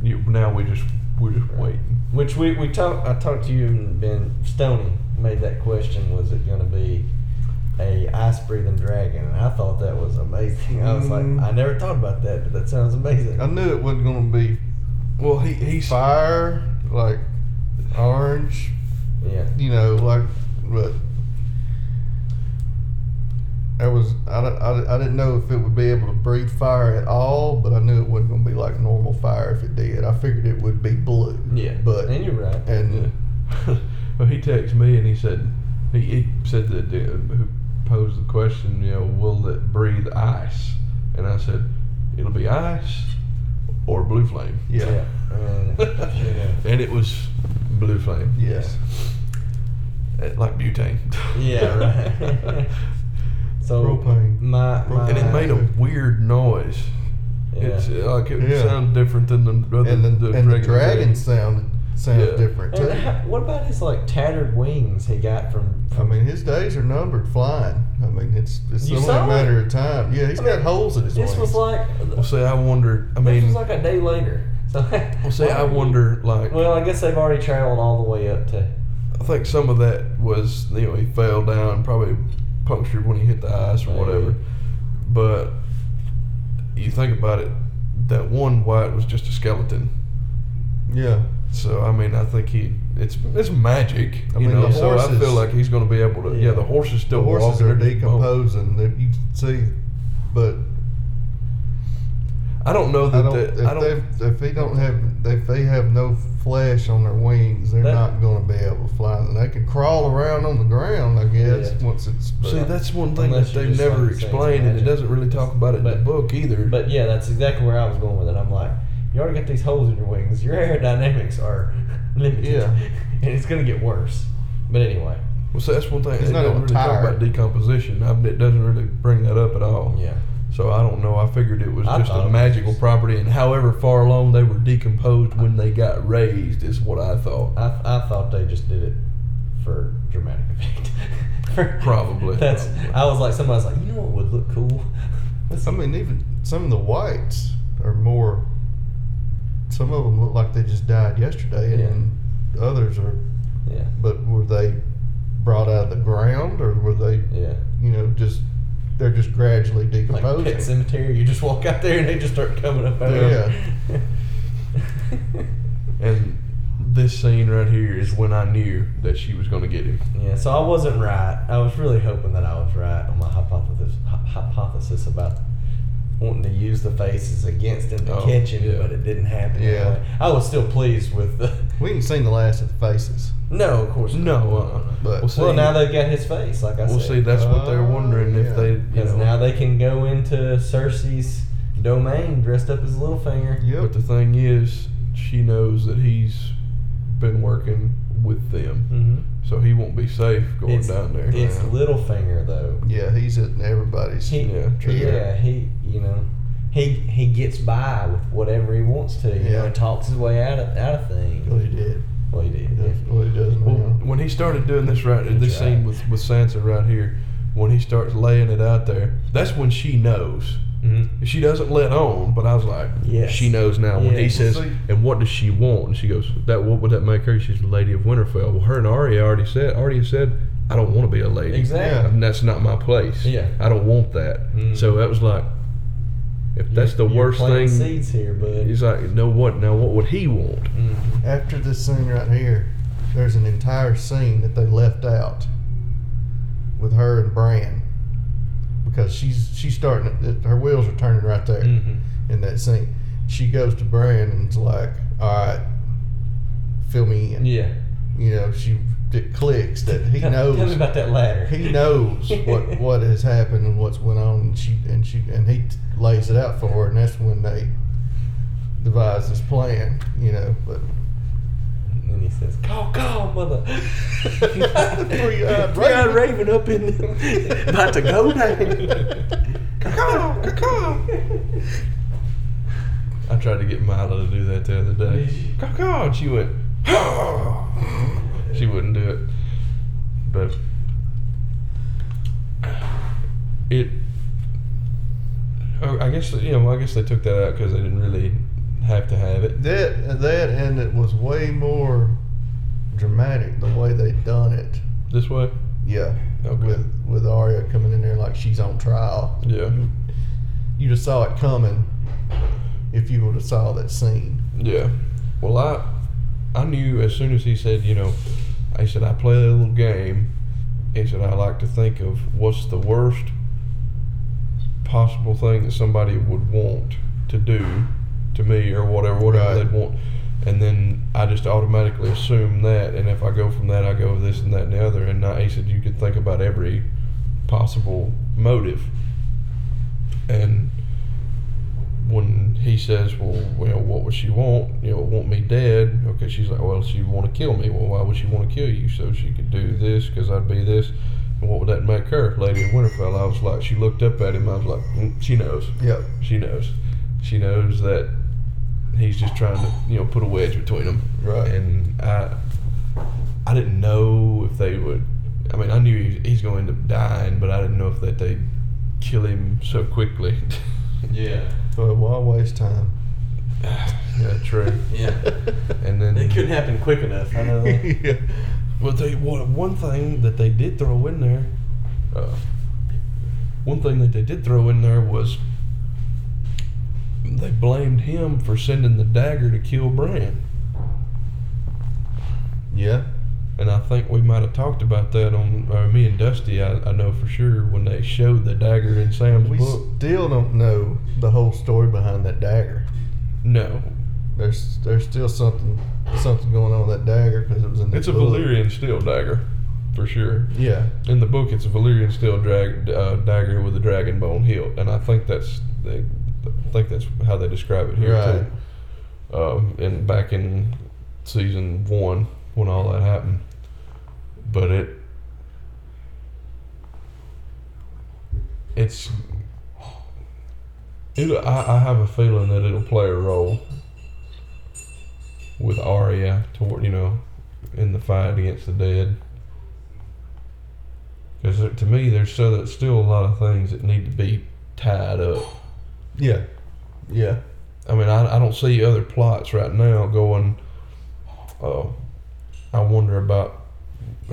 We're just waiting. Which we talked. I talked to you and Ben Stoney made that question. Was it going to be a ice-breathing dragon? And I thought that was amazing. I was like, I never thought about that, but that sounds amazing. I knew it wasn't going to be. Well, he's fire, like orange. Yeah. You know, like, but that was. I didn't know if it would be able to breathe fire at all, but I knew it wasn't going to be like normal fire if it did. I figured it would be blue. Yeah, but and you're right. And well, he texted me and he said that who posed the question, you know, will it breathe ice? And I said it'll be ice or blue flame. Yeah. Yeah. And it was blue flame. Yes. Yeah. Like butane. Yeah. Right. So propane. And it made a weird noise. Yeah. It's like it sounded different than the dragon sounded different too. What about his like tattered wings he got from? I mean, his days are numbered flying. I mean, it's only a matter of time. Yeah, he's got holes in his wings. This was like. Well, see, I wonder. I mean, this was like a day later. So, well, see, I wonder like. Well, I guess they've already traveled all the way up to. I think some of that was he fell down probably. Punctured when he hit the ice or whatever, but you think about it, that one white was just a skeleton. Yeah. So I mean, I think it's magic. I mean, so horses, I feel like he's going to be able to. Yeah, the horses still walking. The horses are decomposing. You can see, but I don't know that. If they have no flesh on their wings, they're not going to be able to fly. They can crawl around on the ground, I guess. Yeah. Once it's that's one thing that they've never explained, and it doesn't really talk about it in the book either. But yeah, that's exactly where I was going with it. I'm like, you already got these holes in your wings. Your aerodynamics are limited, and it's going to get worse. But anyway, well, so that's one thing. They don't really talk about decomposition. It doesn't really bring that up at all. Yeah. So I don't know. I figured it was just a magical property, and however far along they were decomposed when they got raised is what I thought. I thought they just did it for dramatic effect. Probably. I was like, somebody's like, you know what would look cool? I mean, even some of the whites are more. Some of them look like they just died yesterday, and others are. Yeah. But were they brought out of the ground, or were they? Yeah. You know, just. They're just gradually decomposing. Like Pet Cemetery, you just walk out there and they just start coming up out of it. Yeah. And this scene right here is when I knew that she was going to get him. Yeah, so I wasn't right. I was really hoping that I was right on my hypothesis about wanting to use the faces against him to catch him, but it didn't happen. Yeah. I was still pleased with the... We hadn't seen the last of the faces. No, of course not. No. But now they've got his face, like I said. Well, see, that's what they're wondering if they... Because now they can go into Cersei's domain dressed up as Littlefinger. Yep. But the thing is, she knows that he's been working with them. Mm-hmm. So he won't be safe going down there. It's Littlefinger, though. Yeah, he's in everybody's... He gets by with whatever he wants to. He talks his way out of things. Well, he did. Well, he did. When he started doing this scene with Sansa right here, when he starts laying it out there, that's when she knows. Mm-hmm. She doesn't let on, but I was like, she knows now. When he says, and what does she want? And she goes, what would that make her? She's the Lady of Winterfell. Well, her and Arya already said I don't want to be a lady. Exactly. Yeah. That's not my place. Yeah. I don't want that. Mm. So that was like, if that's the worst thing. You're planting seeds here, bud. He's like, you know what? Now what would he want? Mm. After this scene right here, there's an entire scene that they left out with her and Bran, because she's starting, her wheels are turning right there in that scene. She goes to Bran and's like, all right, fill me in. Yeah. You know, it clicks that he knows. Tell me about that ladder. He knows what has happened and what's went on, and he lays it out for her, and that's when they devise this plan, you know. But and then he says, "Call, mother." Three-eyed raven up in there, about to go down. Call. I tried to get Milo to do that the other day. Call, and she went. She wouldn't do it, but I guess they took that out because they didn't really have to have it. That and it was way more dramatic the way they done it. This way? Yeah. Okay. With Arya coming in there like she's on trial. Yeah. You just saw it coming if you would have saw that scene. Yeah. Well, I knew as soon as he said, I said, I play a little game. He said, I like to think of what's the worst possible thing that somebody would want to do to me or whatever they'd want. And then I just automatically assume that. And if I go from that, I go this and that and the other. And he said, you could think about every possible motive. And when he says, what would she want? Want me dead? Okay, she's like, well, she'd want to kill me. Well, why would she want to kill you? So she could do this because I'd be this. And what would that make her? Lady of Winterfell. I was like, she looked up at him. I was like, she knows. Yeah. She knows. She knows that he's just trying to, put a wedge between them. Right. And I didn't know if they would. I mean, I knew he's going to end up dying, but I didn't know if that they'd kill him so quickly. Yeah. Well, why waste time? Yeah, true. Yeah. And then it couldn't happen quick enough. I know that. Yeah. Well, one thing that they did throw in there. One thing that they did throw in there was they blamed him for sending the dagger to kill Bran. Yeah. And I think we might have talked about that or me and Dusty, I know for sure, when they showed the dagger in Sam's book. We still don't know the whole story behind that dagger. No. There's still something going on with that dagger because it was in the book. It's a Valyrian steel dagger, for sure. Yeah. In the book, it's a Valyrian steel dagger with a dragon bone hilt, and I think that's how they describe it here, right. Too. And back in season 1, when all that happened. But I have a feeling that it'll play a role with Arya toward, in the fight against the dead. Because to me, there's still a lot of things that need to be tied up. Yeah. Yeah. I mean, I don't see other plots right now going, I wonder about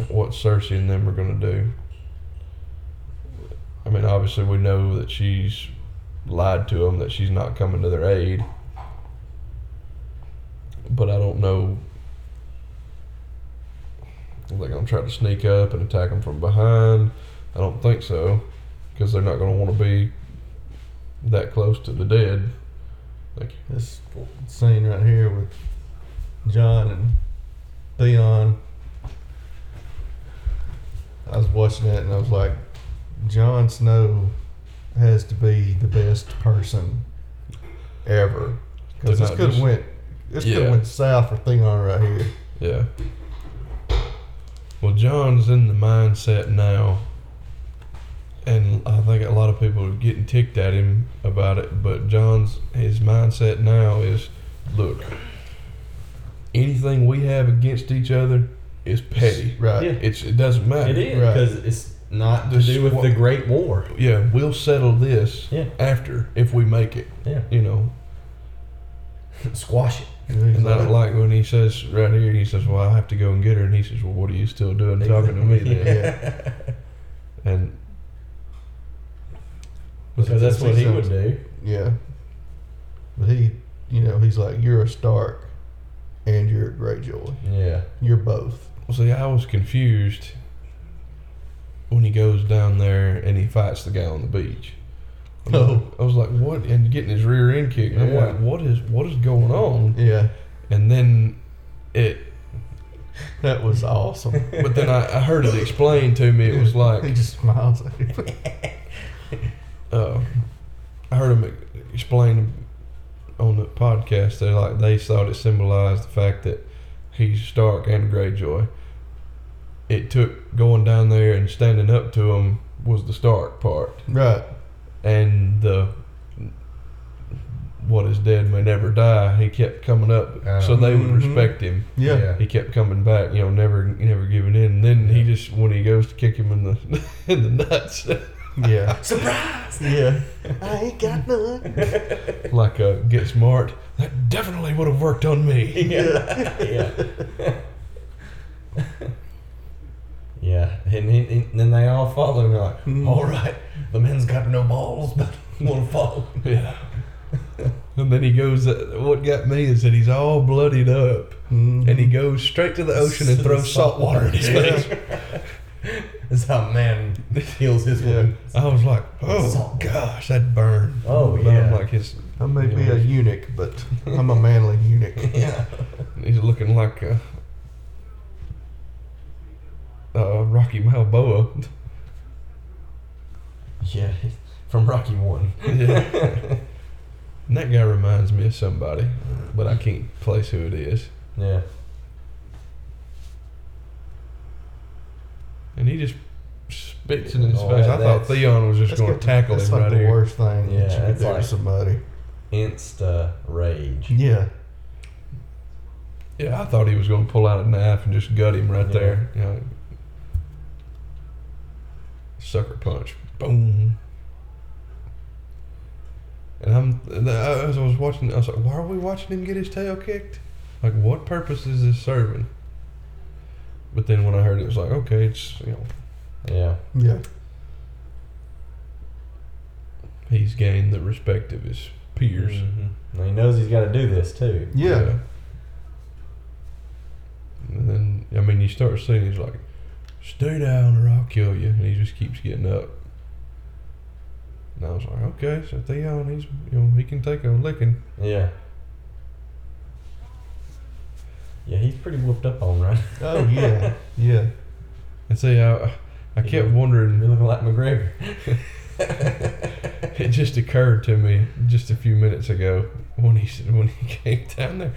what Cersei and them are going to do. I mean, obviously we know that she's lied to them, that she's not coming to their aid. But I don't know. Are they going to try to sneak up and attack them from behind? I don't think so, because they're not going to want to be that close to the dead. Like this scene right here with Jon and Theon, I was watching that and I was like, Jon Snow has to be the best person ever, because this could have went south for Theon right here. Yeah. Well, Jon's in the mindset now, and I think a lot of people are getting ticked at him about it. But his mindset now is, look. Anything we have against each other is petty. Right. Yeah. It doesn't matter. It is, because it's not to do with the Great War. Yeah, we'll settle this after, if we make it. Yeah. Squash it. He's not like when he says right here, he says, well, I have to go and get her. And he says, well, what are you still doing talking to me then? Yeah. And because that's what he would do. Yeah. But he, you know, he's like, you're a Stark and you're a Greyjoy. Yeah. You're both. Well, see, I was confused when he goes down there and he fights the guy on the beach. I was like, what? And getting his rear end kicked. Yeah. I'm like, what is going on? Yeah. And then that was awesome. But then I heard it explained to me. It was like, he just smiles at him. I heard him explain on the podcast that like they thought it symbolized the fact that he's Stark and Greyjoy. It took going down there and standing up to him was the Stark part. Right. And the what is dead may never die. He kept coming up, so they would respect him. Yeah. He kept coming back, you know, never giving in. And then he just when he goes to kick him in the nuts. Yeah. Surprise! Yeah. I ain't got none. Like Get Smart. That definitely would have worked on me. Yeah. Yeah. Yeah. And then they all follow him. They're like, all right, the man's got no balls, but want to follow. Yeah. And then he goes, what got me is that he's all bloodied up. And he goes straight to the ocean and throws salt water in his face. That's how man heals his wound. I was like, oh gosh, that burned. Oh yeah. I'm like I may be a eunuch, but I'm a manly eunuch. Yeah. He's looking like a Rocky Balboa. Yeah, from Rocky 1. Yeah. And that guy reminds me of somebody, but I can't place who it is. Yeah. And he just spits in his face. I thought Theon was just going to tackle him right here. That's like the worst thing that you could do to somebody. Insta rage. Yeah. Yeah, I thought he was going to pull out a knife and just gut him right there. You know, sucker punch. Boom. And as I was watching, I was like, why are we watching him get his tail kicked? Like, what purpose is this serving? But then when I heard it, was like, okay, it's, you know. Yeah. Yeah. He's gained the respect of his peers. Mm-hmm. And he knows he's got to do this, too. Yeah. And then, I mean, you start seeing, he's like, stay down or I'll kill you. And he just keeps getting up. And I was like, okay, so Theon, he's, you know, he can take a licking. Yeah. Yeah, he's pretty whooped up on, right? Oh, yeah. Yeah. And see, I kept wondering... You're looking like McGregor. It just occurred to me just a few minutes ago when he came down there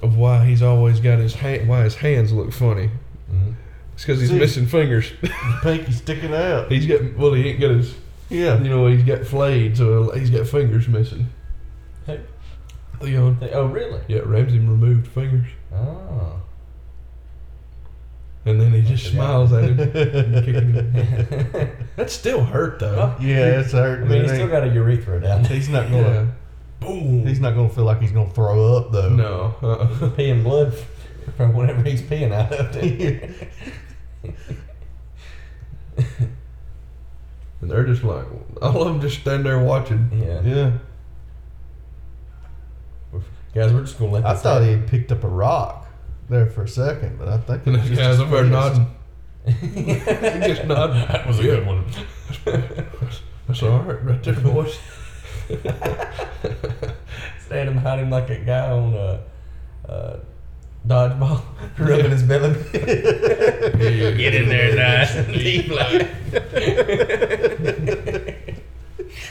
of why he's always got why his hands look funny. Mm-hmm. It's because he's missing fingers. His pinky's sticking out. He ain't got his... Yeah. You know, he's got flayed, so he's got fingers missing. Hey. Leon. Oh, really? Yeah, Ramsay removed fingers. Oh. And then he just smiles at him. That still hurt, though. Yeah, it's hurt. I mean, he's still got a urethra down there. He's not going to... Boom. He's not going to feel like he's going to throw up, though. No. He's peeing blood from whatever he's peeing out of there. And they're just like... All of them just stand there watching. Yeah. Yeah. Guys, we're just going to let this happen. I thought he picked up a rock there for a second, but I think... And those guys over nodding. Just nodding. That was a good one. That's all right right there, boys. Standing behind him like a guy on dodgeball, rubbing his belly. Get in there, guys. Deep like...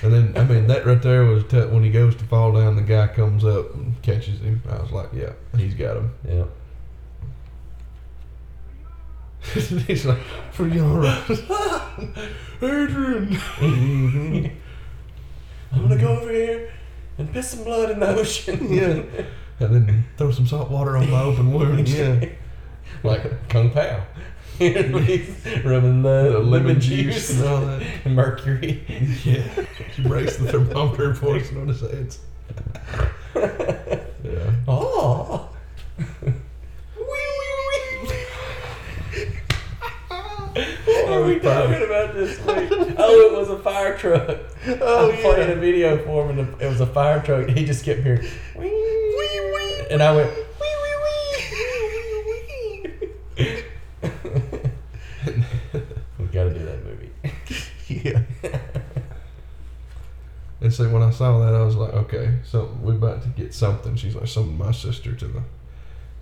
And then, I mean, that right there was when he goes to fall down, the guy comes up and catches him. I was like, yeah, he's got him. Yeah. He's like, for your Adrian. Mm-hmm. I'm going to go over here and piss some blood in the ocean. Yeah. And then throw some salt water on my open wound. Yeah. Like Kung Pao. He's rubbing the lemon juice and all that. And mercury. Yeah. He breaks the thermometer and pours it on his hands. Yeah. Oh. talking about this week. Oh, it was a fire truck. Oh, I'm playing a video for him, and it was a fire truck. He just kept hearing, wee, wee, wee. And I went, wee, wee, wee, wee. We got to do that movie. Yeah. And so when I saw that, I was like, okay, so we're about to get something. She's like, something my sister to the...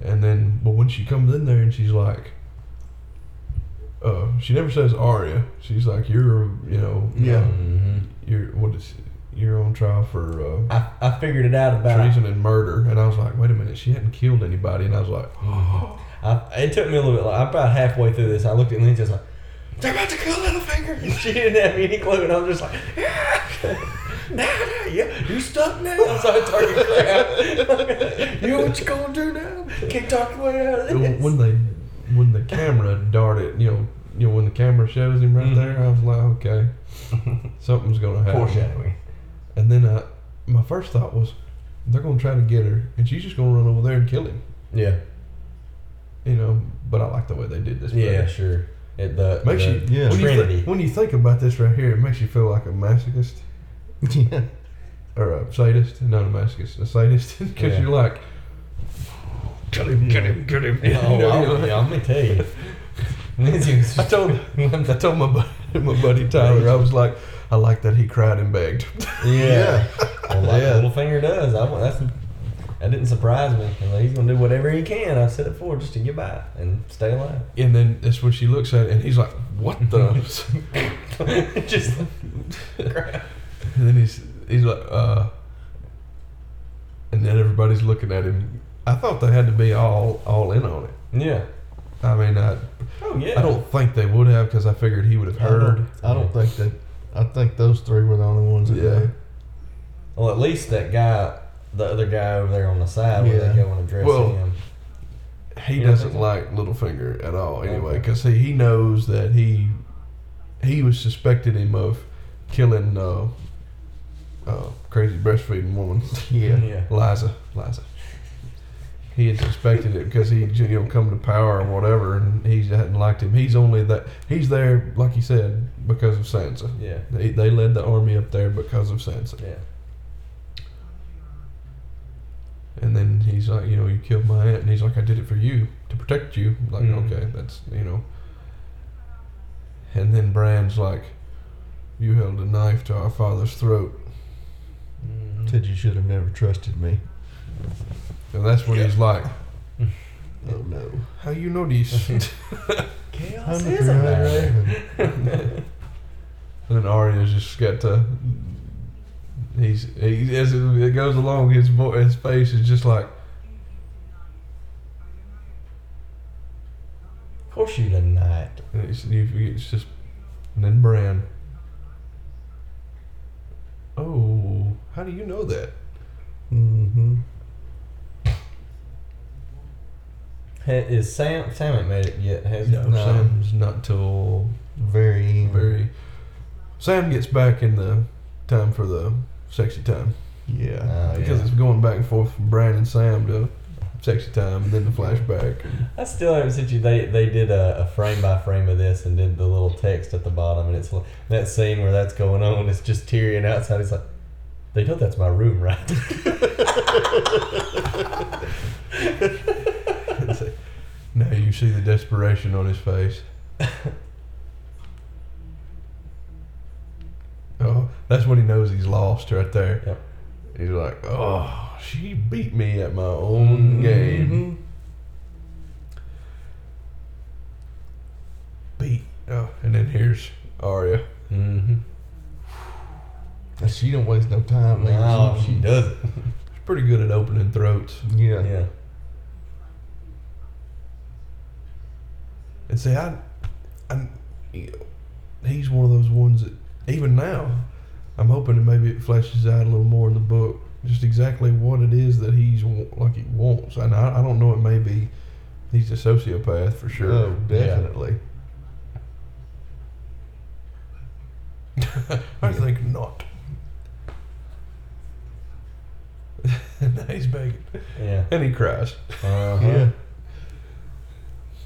And then, but when she comes in there and she's like, she never says Arya. She's like, you're, you know, you're on trial for. I figured it out about treason and murder, and I was like, wait a minute, she hadn't killed anybody, and I was like, oh. It took me a little bit. I'm about halfway through this. I looked at Lindsay and I was like, they're about to kill Littlefinger. And she didn't have any clue, and I was just like, yeah, you stuck now. I was like, crap. You know what you gonna do now? Can't talk your way out of this. When the camera darted, you know, when the camera shows him right there, I was like, okay, something's gonna happen. Foreshadowing. And then my first thought was, they're gonna try to get her, and she's just gonna run over there and kill him. Yeah. You know, but I like the way they did this. Yeah, sure. When you think about this right here, it makes you feel like a masochist. Yeah. Or a sadist, not a masochist, a sadist, because you're like, kill him. Oh, let me tell you. I told my buddy Tyler, I was like, I like that he cried and begged. Yeah. Well, like Littlefinger does. That didn't surprise me. He's going to do whatever he can. I've said it before, just to get by and stay alive. And then that's when she looks at it, and he's like, what the? Just crap. And then he's like, and then everybody's looking at him. I thought they had to be all in on it. Yeah. I mean, I don't think they would have, because I figured he would have heard. I don't think that. I think those three were the only ones that did. Well, at least that guy, the other guy over there on the side, where they go and address him. He doesn't like Littlefinger at all, anyway, because he knows that he was suspected him of killing crazy breastfeeding woman. Yeah. Liza. He had suspected it because he come to power or whatever, and he hadn't liked him. He's only that he's there, like you said, because of Sansa. Yeah, they led the army up there because of Sansa. Yeah. And then he's like, you killed my aunt, and he's like, I did it for you to protect you. I'm like, okay, that's And then Bran's like, you held a knife to our father's throat. Said you should have never trusted me. And that's what he's like. Oh no! How you know these? Chaos is a matter. And then Arya's just got to. He as it goes along, his face is just like. Of course you did not. And it's just, and then Bran. Oh, how do you know that? Mm-hmm. Is Sam ain't made it yet, has he? No, Sam's not till very. Sam gets back in the time for the sexy time. Yeah. Because it's going back and forth from Bran and Sam to sexy time, and then the flashback. I still haven't seen you. They did a frame by frame of this and did the little text at the bottom, and it's that scene where that's going on. It's just Tyrion outside. He's like, they know that's my room, right? Now you see the desperation on his face. Oh, that's when he knows he's lost right there. Yep. He's like, oh, she beat me at my own game. Beat. Oh, and then here's Arya. Mm-hmm. She don't waste no time. No, she doesn't. She's pretty good at opening throats. Yeah. Yeah. And see, he's one of those ones that, even now, I'm hoping that maybe it fleshes out a little more in the book, just exactly what it is that he wants. And I don't know, it may be he's a sociopath for sure. Oh, definitely. I think not. Now he's begging. Yeah. And he cries. Uh-huh. Yeah.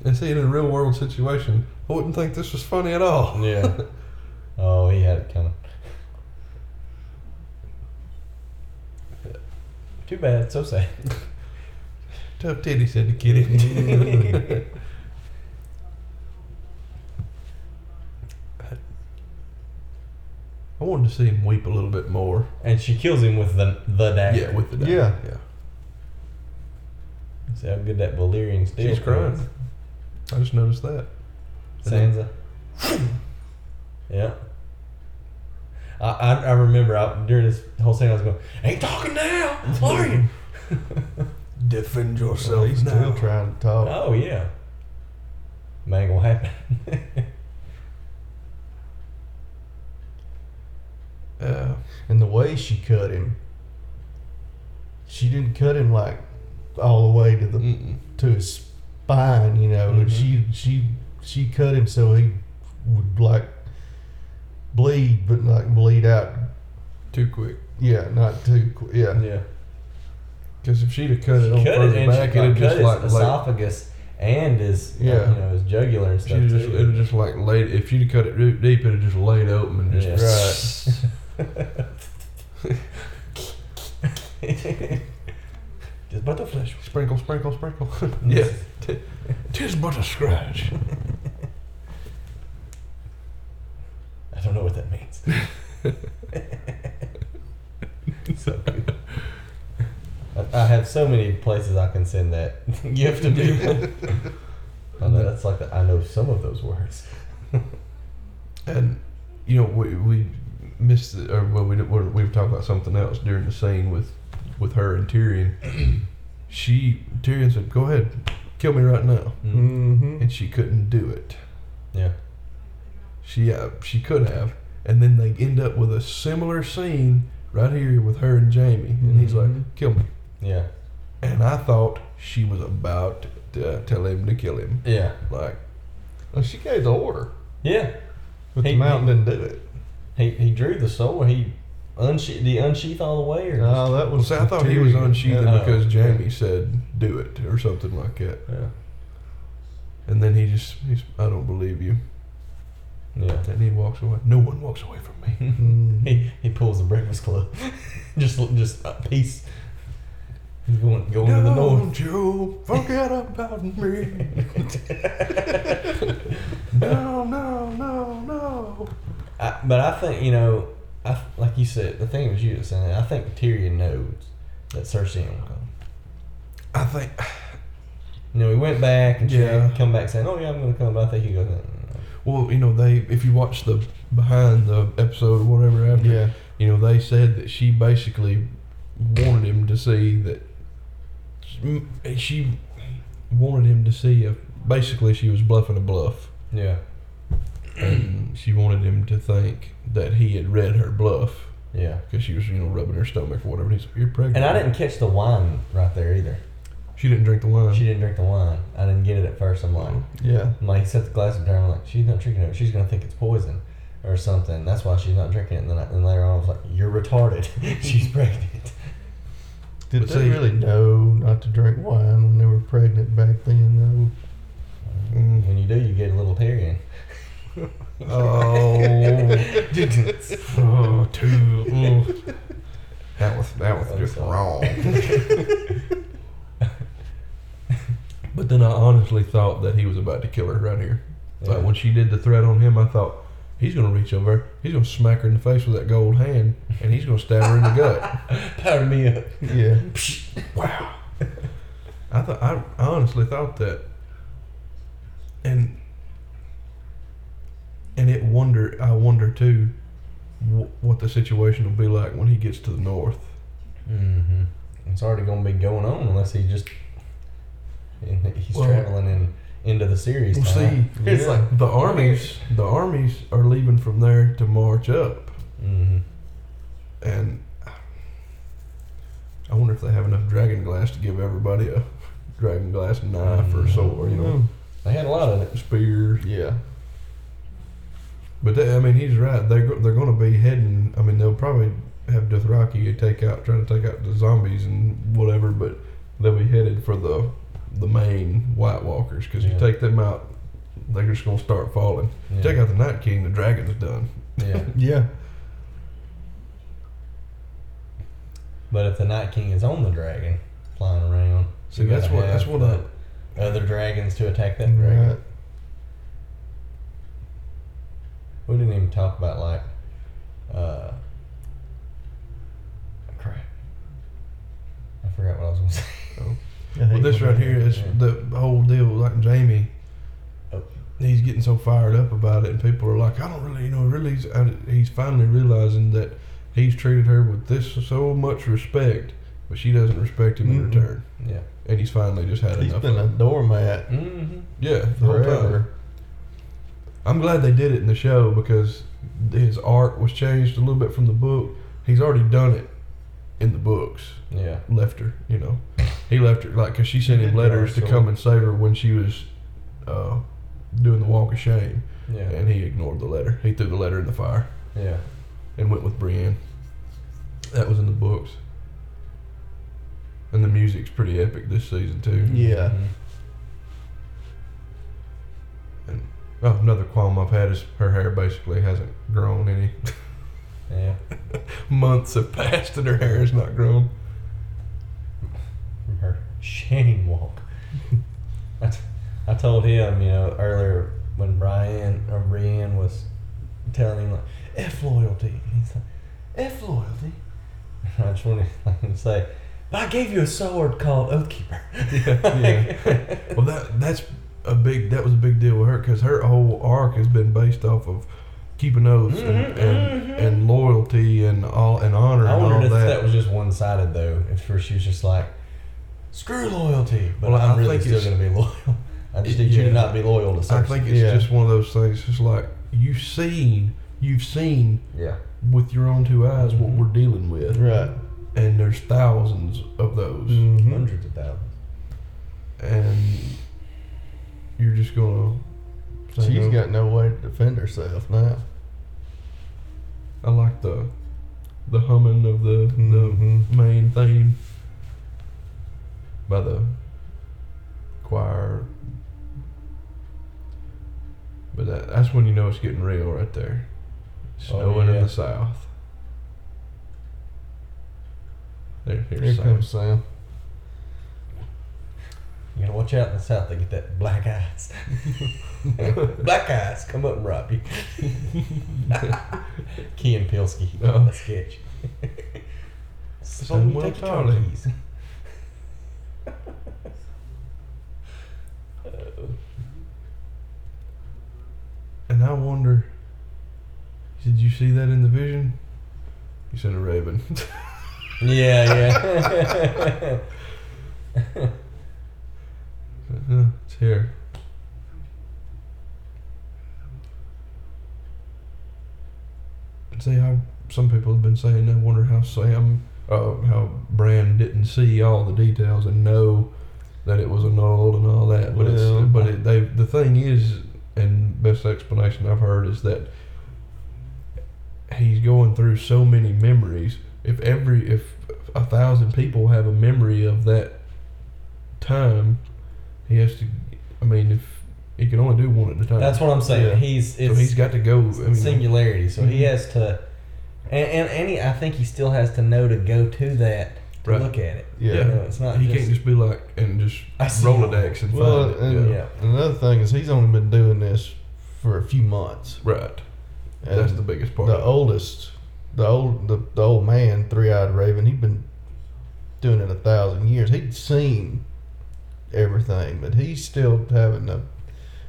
And see it in a real world situation, I wouldn't think this was funny at all. Yeah. Oh, he had it coming. Too bad, so sad. Tough titty, said the kitty. I wanted to see him weep a little bit more. And she kills him with the dagger. Yeah, with the dagger. Yeah, yeah. See how good that Valyrian steel is. She's crying. I just noticed that. Sansa. Yeah. I remember during this whole scene I was going, "Ain't talking now, are you?" Defend yourself. Well, he's now. Still trying to talk. Oh yeah. Man, gonna happen. And the way she cut him, she didn't cut him like all the way to the to his spine, you know. Mm-hmm. She cut him so he would like bleed, but not bleed out too quick. Yeah, not too quick. Yeah, yeah. Because if she'd have cut it on further back, it'd just like esophagus and his, you know, his jugular and stuff. It'd just like laid. If she'd cut it deep, it'd just laid open and just right. Just butter flesh. Sprinkle, sprinkle, sprinkle. Yeah. Tis but a scratch. I don't know what that means. So good. I have so many places I can send that gift to people. I know that's like I know some of those words. And you know we missed we were talking about something else during the scene with her and Tyrion. Tyrion said, "Go ahead, kill me right now," and she couldn't do it. Yeah. She could have, and then they end up with a similar scene right here with her and Jaime, and he's like, "Kill me." Yeah. And I thought she was about to tell him to kill him. Yeah. Like, well, she gave the order. Yeah. But the mountain didn't do it. He drew the sword. He unsheath all the way. Or no, that was. I thought he was unsheathing because Jaime said do it or something like that. Yeah. And then he's I don't believe you. Yeah. And he walks away. No one walks away from me. He pulls the Breakfast Club. just a piece. He's going to the north. Don't you forget about me. No. But I think, you know, like you said, the thing was you that said, I think Tyrion knows that Cersei will come. I think. You know, he went back and she come back saying, "Oh yeah, I'm going to come," but I think he goes, well, you know, if you watch the behind the episode or whatever after, you know, they said that she basically wanted him to see that she wanted him to see basically she was bluffing a bluff. Yeah. And she wanted him to think that he had read her bluff. Yeah. Because she was, you know, rubbing her stomach or whatever. He's like, "You're pregnant." And I didn't catch the wine right there either. She didn't drink the wine. I didn't get it at first. I'm like, yeah. I'm like, he set the glass down. I'm like, she's not drinking it. She's going to think it's poison or something. That's why she's not drinking it. And then later on, I was like, "You're retarded." She's pregnant. Did they really know not to drink wine when they were pregnant back then? No. When you do, you get a little Tyrion. That was just wrong. But then I honestly thought that he was about to kill her right here. Yeah. Like when she did the threat on him, I thought, he's going to reach over her, he's going to smack her in the face with that gold hand, and he's going to stab her in the gut. Power me up. Yeah. Wow. I honestly thought that. And I wonder too, what the situation will be like when he gets to the north. Mm-hmm. It's already going to be going on unless he just... He's traveling into the series. Well, see, it's like the armies are leaving from there to march up, and I wonder if they have enough dragonglass to give everybody a dragonglass knife or sword. You know, they had a lot of it. Spears. Yeah. But he's right. They're going to be heading. I mean, they'll probably have Dothraki trying to take out the zombies and whatever. But they'll be headed for the the main White Walkers, because you take them out, they're just going to start falling. Yeah. Take out the Night King, the dragon's done. Yeah. Yeah. But if the Night King is on the dragon, flying around, see, that's what other dragons to attack that dragon. Right. We didn't even talk about like, crap. I forgot what I was going to say. Oh. Well, this right here is the whole deal. Like Jaime, he's getting so fired up about it, and people are like, I don't really, he's finally realizing that he's treated her with this so much respect, but she doesn't respect him in return. Yeah. And he's finally just had enough. He's been a doormat. Mm-hmm. Yeah, forever. I'm glad they did it in the show because his art was changed a little bit from the book. He's already done it in the books. Yeah. Left her, you know. He left her, like, because she sent him letters to come and save her when she was doing the Walk of Shame. Yeah. And he ignored the letter. He threw the letter in the fire. Yeah. And went with Brienne. That was in the books. And the music's pretty epic this season, too. Yeah. Mm-hmm. And another qualm I've had is her hair basically hasn't grown any. Yeah. Months have passed and her hair is not grown. From her shame walk. I told him, you know, earlier when Brienne was telling him, like, F loyalty. And he's like, F loyalty? I just wanted to say, but I gave you a sword called Oathkeeper. Yeah. Yeah. Well, that was a big deal with her because her whole arc has been based off of keeping oaths and loyalty and all and honor. I wondered if that was just one sided though. At first, she was just like, "Screw loyalty," but well, I'm really still going to be loyal. I just need you to not be loyal to Cersei. I think it's just one of those things. It's like you've seen with your own two eyes what we're dealing with, right? And there's thousands of those, hundreds of thousands, and you're just gonna. She's got no way to defend herself now. I like the humming of the main theme by the choir, but that's when you know it's getting real right there. Snowing in the south. Here comes Sam. You gotta watch out in the south, they get that black eyes. Black eyes come up and rob you. Key and Pilski. Oh. That's sketch. So we take Charlie. And I wonder, did you see that in the vision? You said a raven. Yeah. It's here. See how some people have been saying they wonder how Bran didn't see all the details and know that it was annulled and all that. But the thing is, and best explanation I've heard is that he's going through so many memories. If 1,000 people have a memory of that time. He has to. I mean, if he can only do one at a time. That's what I'm saying. Yeah. He's got to go. Singularity. So he has to, I think he still has to know to go to that to look at it. Yeah, you know, it's not. He can't just be like and just Rolodex and find it. Yeah. Another thing is he's only been doing this for a few months. Right. And that's the biggest part. The old man, 3-eyed raven. He'd been doing it 1,000 years. He'd seen everything, but he's still having to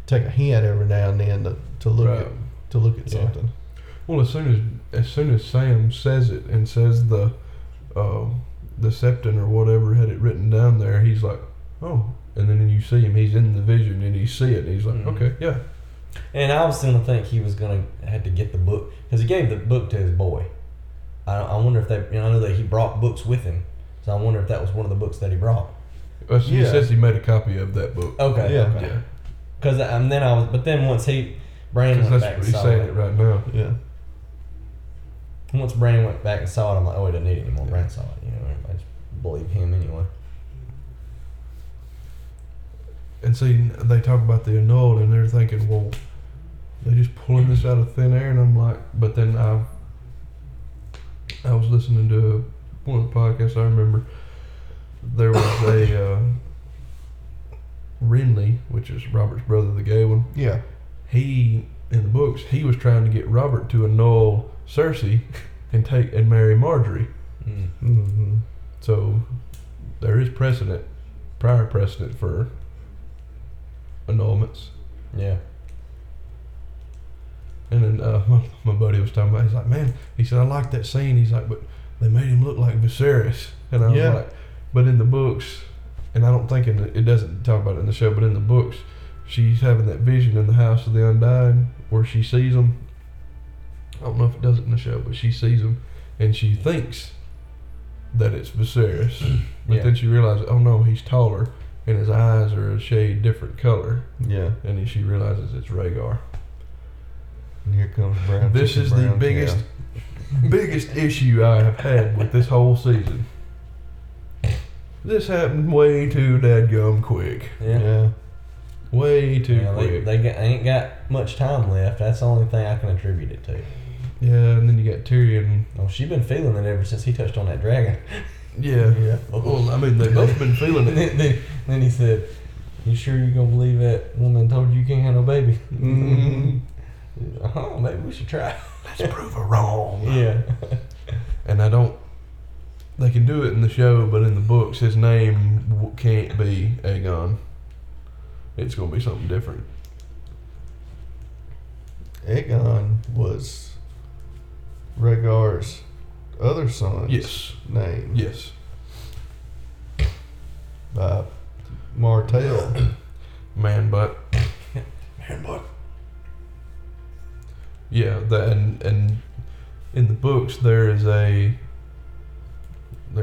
take a hint every now and then to look at something. Well, as soon as Sam says it and says the septon or whatever had it written down there, he's like, oh, and then you see him, he's in the vision and you see it. And he's like, okay, yeah. And I was gonna think he was gonna have to get the book because he gave the book to his boy. I wonder if I know that he brought books with him, so I wonder if that was one of the books that he brought. Well, he says he made a copy of that book. Okay. Yeah. Because then I was, but then once Bran went back and saw it. That's what he's saying it right now. Yeah. Once Bran went back and saw it, I'm like, oh, he doesn't need it anymore. Yeah. Bran saw it, you know. I just believe him anyway. And see, they talk about the annulled, and they're thinking, well, they're just pulling this out of thin air. And I'm like, but then I was listening to one of the podcasts. I remember there was a Renly, which is Robert's brother, the gay one. Yeah. He, in the books, he was trying to get Robert to annul Cersei and take and marry Marjorie. Mm-hmm. So there is precedent, prior precedent for annulments. Yeah. And then my buddy was talking about, he's like, man, he said, I like that scene. He's like, but they made him look like Viserys. And I was like, but in the books, and I don't think it doesn't talk about it in the show, but in the books, she's having that vision in the House of the Undying where she sees them. I don't know if it does it in the show, but she sees them and she thinks that it's Viserys. But then she realizes, oh no, he's taller and his eyes are a shade different color. Yeah. And then she realizes it's Rhaegar. And here comes Brown. This is the biggest issue I have had with this whole season. This happened way too dadgum quick. Yeah. Way too quick. They ain't got much time left. That's the only thing I can attribute it to. Yeah, and then you got Tyrion. Oh, she's been feeling it ever since he touched on that dragon. Yeah. Well, I mean, they've both been feeling it. Then he said, you sure you're going to believe that woman told you can't have no baby? Mm-hmm. Oh, maybe we should try. Let's prove her wrong. Yeah. And I don't... They can do it in the show, but in the books, his name can't be Aegon. It's going to be something different. Aegon was Rhaegar's other son's name. Yes. By Martell. Man-butt. Man-butt. Yeah, and in the books there is they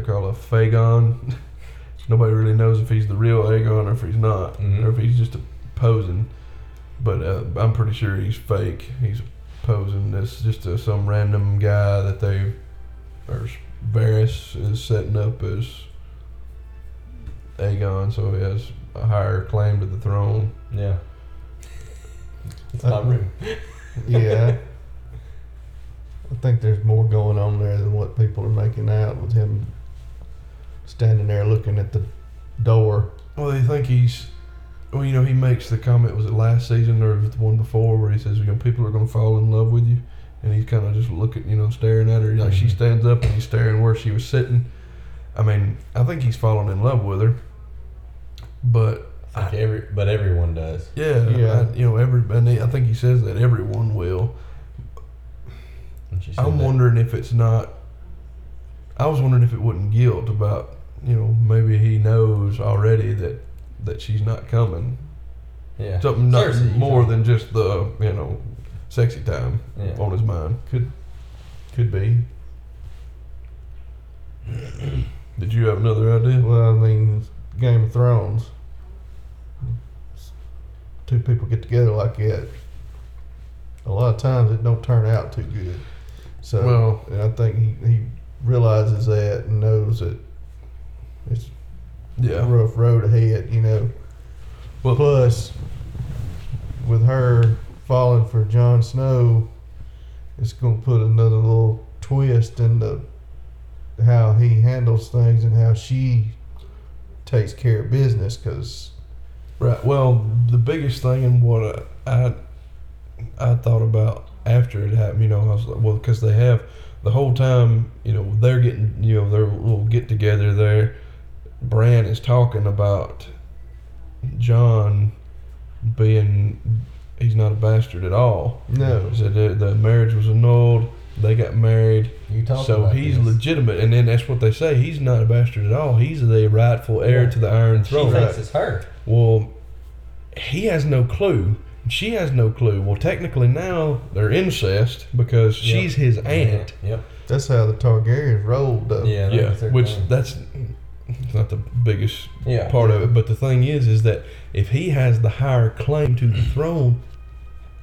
call a Fagon. Nobody really knows if he's the real Aegon or if he's not, or if he's just posing. But I'm pretty sure he's fake. He's posing. That's just some random guy that they, or Varys is setting up as Aegon, so he has a higher claim to the throne. Yeah. It's not real. Yeah. I think there's more going on there than what people are making out with him standing there looking at the door. Well, they think he's... Well, you know, he makes the comment, was it last season or the one before, where he says, you know, people are going to fall in love with you. And he's kind of just looking, you know, staring at her. Like, she stands up and he's staring where she was sitting. I mean, I think he's falling in love with her. But... Like but everyone does. Yeah. I think he says that everyone will. I'm wondering if it's not. I was wondering if it wasn't guilt about, you know, maybe he knows already that she's not coming. Yeah. Something not more than just the sexy time on his mind. Could be. Did you have another idea? Well, I mean, Game of Thrones. Two people get together like that, a lot of times it don't turn out too good. So, and I think he realizes that and knows that it's a rough road ahead, you know. Well, plus, with her falling for Jon Snow, it's going to put another little twist into how he handles things and how she takes care of business, because... Right. Well, the biggest thing and what I thought about after it happened, you know, I was like, well, because they have the whole time, you know, they're getting, you know, their little get together there. Bran is talking about John being, he's not a bastard at all. No. So the marriage was annulled. They got married. So he's legitimate, and then that's what they say. He's not a bastard at all. He's the rightful heir to the Iron Throne. She thinks it's her. Well, he has no clue. She has no clue. Well, technically now they're incest because she's his aunt. Yep. That's how the Targaryens rolled up. It's not the biggest part of it, but the thing is that if he has the higher claim to the throne,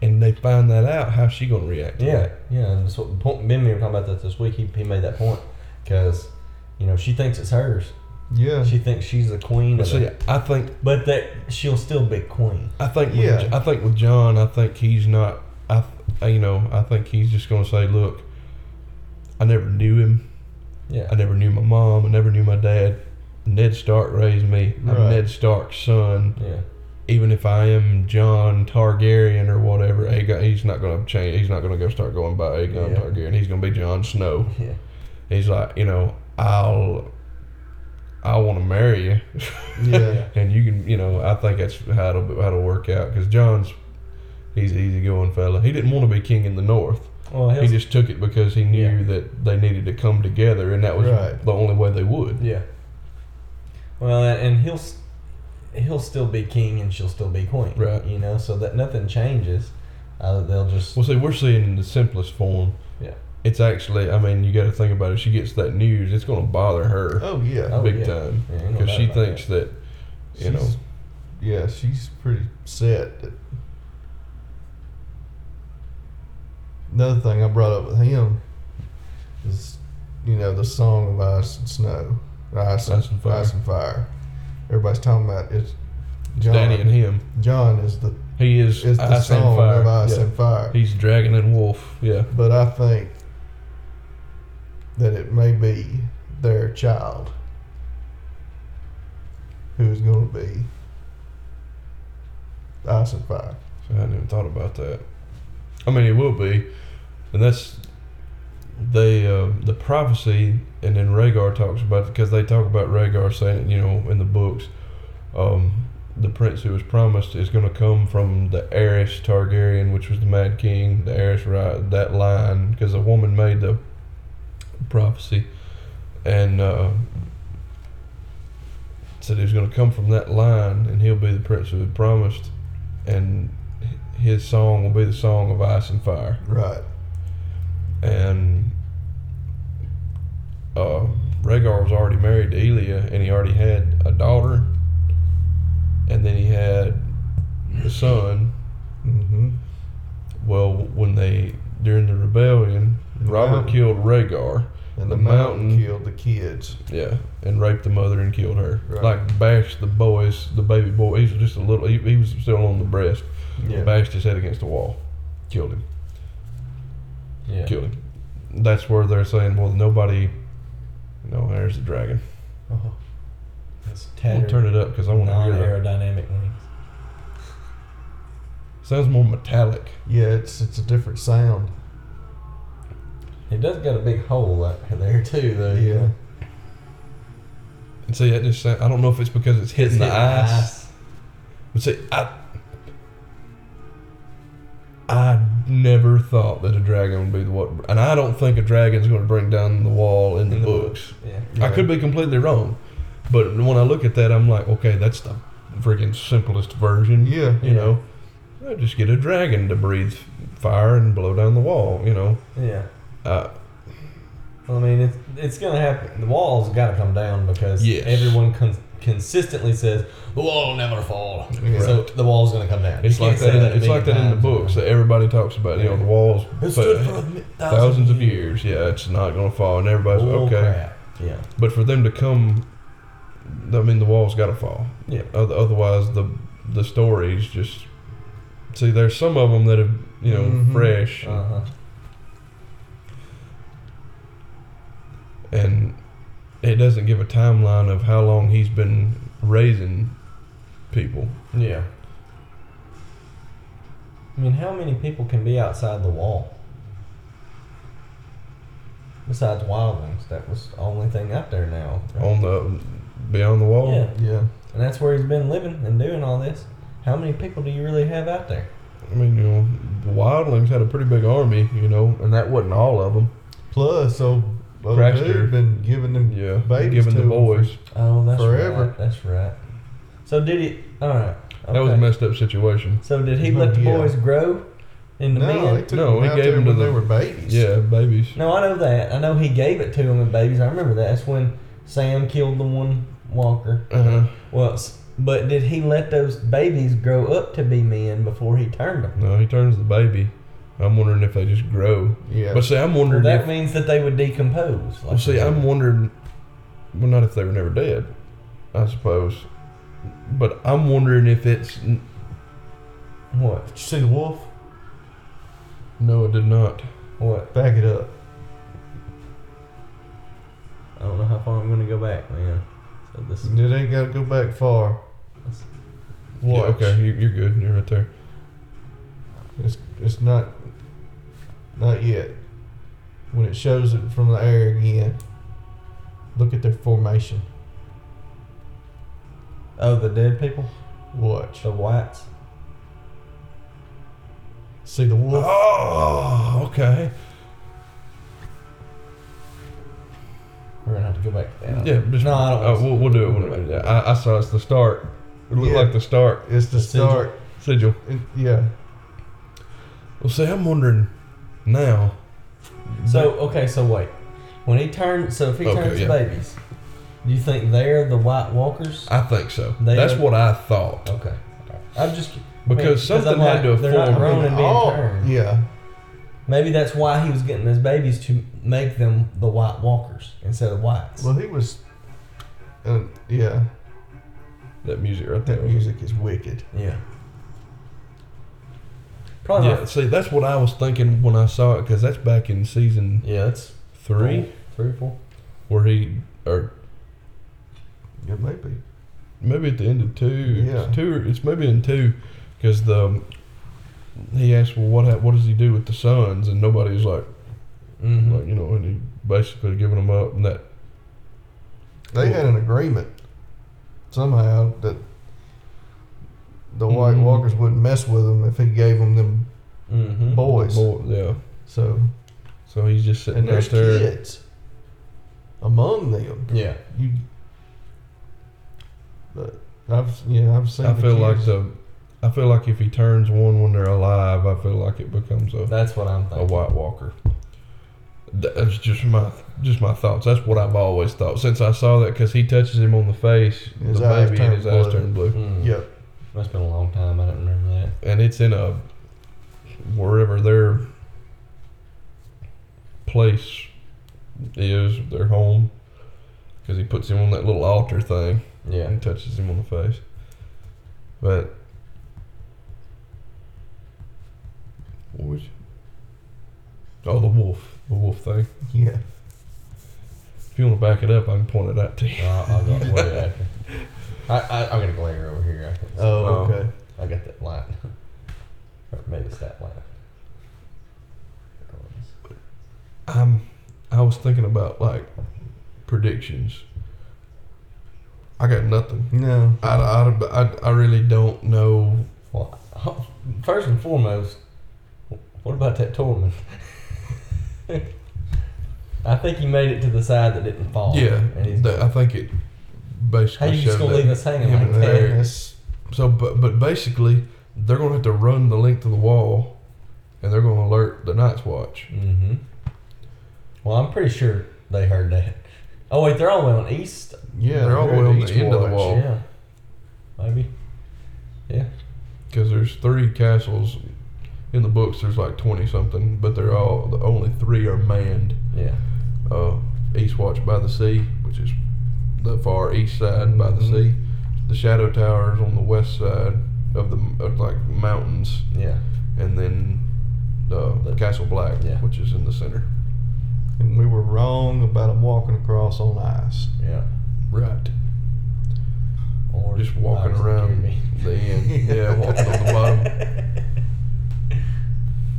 and they find that out, how's she going to react to that? Yeah, and so Ben and me were talking about that this week. He made that point because, you know, she thinks it's hers. Yeah. She thinks she's the queen. But see, I think, but that she'll still be queen. I think. Yeah. I think with Jon, I think he's not. I think he's just gonna say, look, I never knew him. Yeah. I never knew my mom. I never knew my dad. Ned Stark raised me. Right. I'm Ned Stark's son. Yeah. Even if I am Jon Targaryen or whatever, Aegon, he's not gonna change. He's not gonna go start going by Aegon Targaryen. He's gonna be Jon Snow. Yeah. He's like, I want to marry you. Yeah. And you can, I think that's how it'll work out. Because Jon's, he's an easygoing fella. He didn't want to be king in the North. Well, he just took it because he knew that they needed to come together, and that was the only way they would. Yeah. Well, and he'll still be king, and she'll still be queen. Right. So that nothing changes. They'll just. Well, see, we're seeing in the simplest form. Yeah. It's actually, you got to think about it. If she gets that news, it's going to bother her. Oh, yeah. Big time. Because she thinks that, Yeah, she's pretty set. That another thing I brought up with him is, the song of Ice and Snow. Ice and Fire. Everybody's talking about it's Jon. Danny and him. Jon is the... He is the song of Ice and Fire. He's dragon and wolf, yeah. But I think that it may be their child who's going to be Ice and Fire. So I hadn't even thought about that. It will be. And that's the prophecy, and then Rhaegar talks about it, because they talk about Rhaegar saying, in the books, the prince who was promised is going to come from the heiress Targaryen, which was the Mad King, the heiress, right, that line, because a woman made the prophecy and said he was going to come from that line, and he'll be the prince who was promised, and his song will be the song of Ice and Fire. Right. And Rhaegar was already married to Elia, and he already had a daughter. And then he had the son. Mm-hmm. Well, during the rebellion, Robert killed Rhaegar. And the mountain killed the kids. Yeah, and raped the mother and killed her. Right. Like, bashed the baby boy. He was just a little, he was still on the breast. Yeah. Bashed his head against the wall. Killed him. Yeah. Killed him. That's where they're saying, well, nobody, there's the dragon. Uh-huh. We'll turn it up because I want to hear it. Non-aerodynamic wings. Sounds more metallic. Yeah, it's a different sound. It does got a big hole out there too, though. Yeah. And see, that just sound, I don't know if it's because it's hitting the ice. But see, I never thought that a dragon would be and I don't think a dragon's going to bring down the wall in the books. Yeah. I could be completely wrong. But when I look at that, I'm like, okay, that's the freaking simplest version. Yeah. I just get a dragon to breathe fire and blow down the wall, Yeah. It's going to happen. The wall's got to come down because everyone consistently says, the wall will never fall. Right. So the wall's going to come down. It's like that, in the books that everybody talks about, the walls. It stood for thousands of years. Yeah, it's not going to fall. And everybody's okay. Crap. Yeah. But for them to come... the wall's got to fall. Yeah. Otherwise, the stories just... See, there's some of them that are, fresh. Uh-huh. And it doesn't give a timeline of how long he's been raising people. Yeah. How many people can be outside the wall? Besides wildlings, that was the only thing out there now. Right? Beyond the wall? Yeah. And that's where he's been living and doing all this. How many people do you really have out there? The wildlings had a pretty big army, and that wasn't all of them. Plus, old Craster had been giving them babies to the boys. That's forever. Right. That's right. So did he... All right. Okay. That was a messed up situation. So did he let the boys grow into men? No, he gave them to them. They were babies. Yeah, babies. No, I know that. I know he gave it to them in babies. I remember that. That's when Sam killed the one walker. Uh-huh. Well, but did he let those babies grow up to be men before he turned them? No, he turns the baby. I'm wondering if they just grow. Yeah. But see, I'm wondering... Well, that means that they would decompose. I'm wondering... Well, not if they were never dead. I suppose. But I'm wondering if it's... What? Did you see the wolf? No, it did not. What? Back it up. I don't know how far I'm going to go back, man. So this is... It ain't got to go back far. What? Yeah, okay, you're good. You're right there. It's not yet. When it shows it from the air again, look at their formation. Oh, the dead people? Watch. The whites. See the wolf? Oh, okay. We're going to have to go back to that. Yeah, but no, I don't. We'll do it. We'll do it. I saw it's the start. It looked like the start. It's the start. Sigil. Yeah. Well, see, I'm wondering now. So wait. If he turns babies, do you think they're the White Walkers? I think so. That's what I thought. Okay. I'm just... Because something had to have formed. Yeah. Maybe that's why he was getting those babies to make them the White Walkers instead of whites. Well, he was... yeah. That music right there. That music is wicked. Yeah. Probably. Yeah, see, that's what I was thinking when I saw it, because that's back in season... Yeah, it's... Three or four. Where he... Or... Yeah, maybe. Maybe at the end of 2. Yeah. It's maybe in 2, because he asked, well, what does he do with the sons? And nobody's like... Mm-hmm. Like, you know, and he basically giving them up and that... They had an agreement somehow that the White Walkers wouldn't mess with him if he gave them boys. Yeah. So he's just sitting out there. And there's kids among them. Yeah. I've seen. I feel like if he turns one when they're alive, I feel like it becomes a. That's what I'm thinking. A White Walker. That's just my thoughts. That's what I've always thought since I saw that, because he touches him on the face, the baby, and his eyes turn blue. Mm. Yep. That's been a long time. I don't remember that. And it's in a wherever their place is, their home, because he puts him on that little altar thing. Yeah. And touches him on the face. But the wolf. The wolf thing. Yeah. If you want to back it up, I can point it out to you. I'll go way after. I'm going to glare over here. Oh, okay. I got that line. Or maybe it's that line. I was thinking about, like, predictions. I got nothing. No. I really don't know. Well, first and foremost, what about that Tormund? I think he made it to the side that didn't fall. Yeah. I think it basically showed. How you just going to leave us hanging like that? So, but basically, they're going to have to run the length of the wall, and they're going to alert the Night's Watch. Mm-hmm. Well, I'm pretty sure they heard that. Oh, wait, they're all the way on east? Yeah, they're all the way on the end of the wall. Yeah. Maybe. Yeah. Because there's 3 castles. In the books, there's like 20-something, but they're all... The only 3 are manned. Yeah. East Watch by the sea, which is the far east side by the sea. The Shadow Tower is on the west side of mountains. Yeah. And then the Castle Black, which is in the center. And we were wrong about them walking across on ice. Yeah. Right. Or just walking around the end. Yeah, walking on the bottom.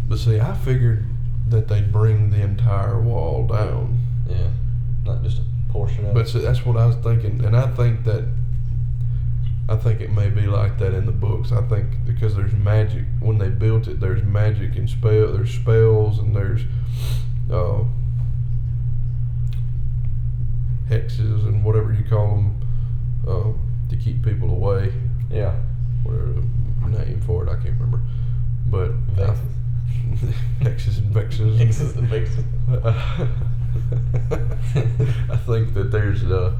But see, I figured that they'd bring the entire wall down. Yeah. Not just a portion of it. But see, that's what I was thinking. And I think it may be like that in the books. I think because there's magic. When they built it, there's magic and there's spells and there's... hexes and whatever you call them to keep people away. Yeah. Whatever the name for it, I can't remember. But hexes and vexes. Hexes and vexes. I think that there's going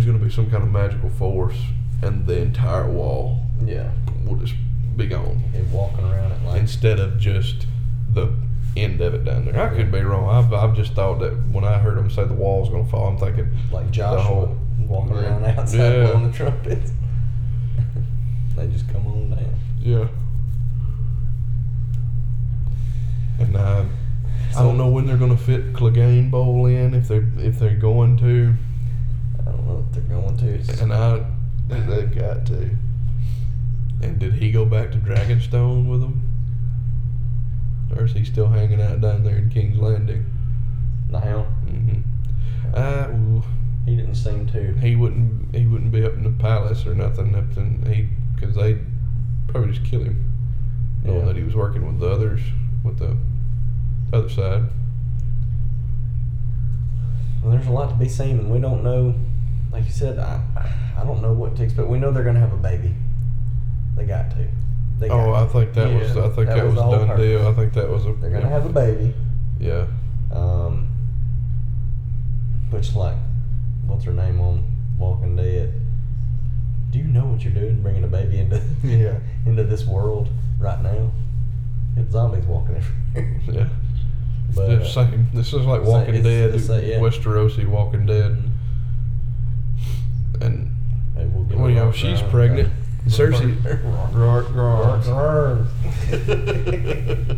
to be some kind of magical force, and the entire wall. Yeah. Will just be gone. And walking around it like instead of just the end of it down there. I could be wrong. I've just thought that when I heard them say the wall's going to fall, I'm thinking like Joshua. The whole, walking around outside blowing the trumpets. They just come on down. Yeah. And I don't know when they're gonna fit Clegane Bowl in, if they're going to. I don't know if they're going to. They've got to. And did he go back to Dragonstone with them? Or is he still hanging out down there in King's Landing? The Hound? Mm-hmm. Well, he didn't seem to. He wouldn't be up in the palace or nothing up in because they'd probably just kill him, knowing that he was working with the others, with the other side. Well, there's a lot to be seen, and we don't know. Like you said, I don't know what to expect. We know they're gonna have a baby. They got to. I think that was a done deal. I think that was a. They're gonna have a baby. Yeah. Which like, what's her name on Walking Dead? Do you know what you're doing, bringing a baby into this world right now? It's zombies walking everywhere. Yeah. But, it's the same. This is like Walking Dead, Westerosi Walking Dead. And she's pregnant. Cersei.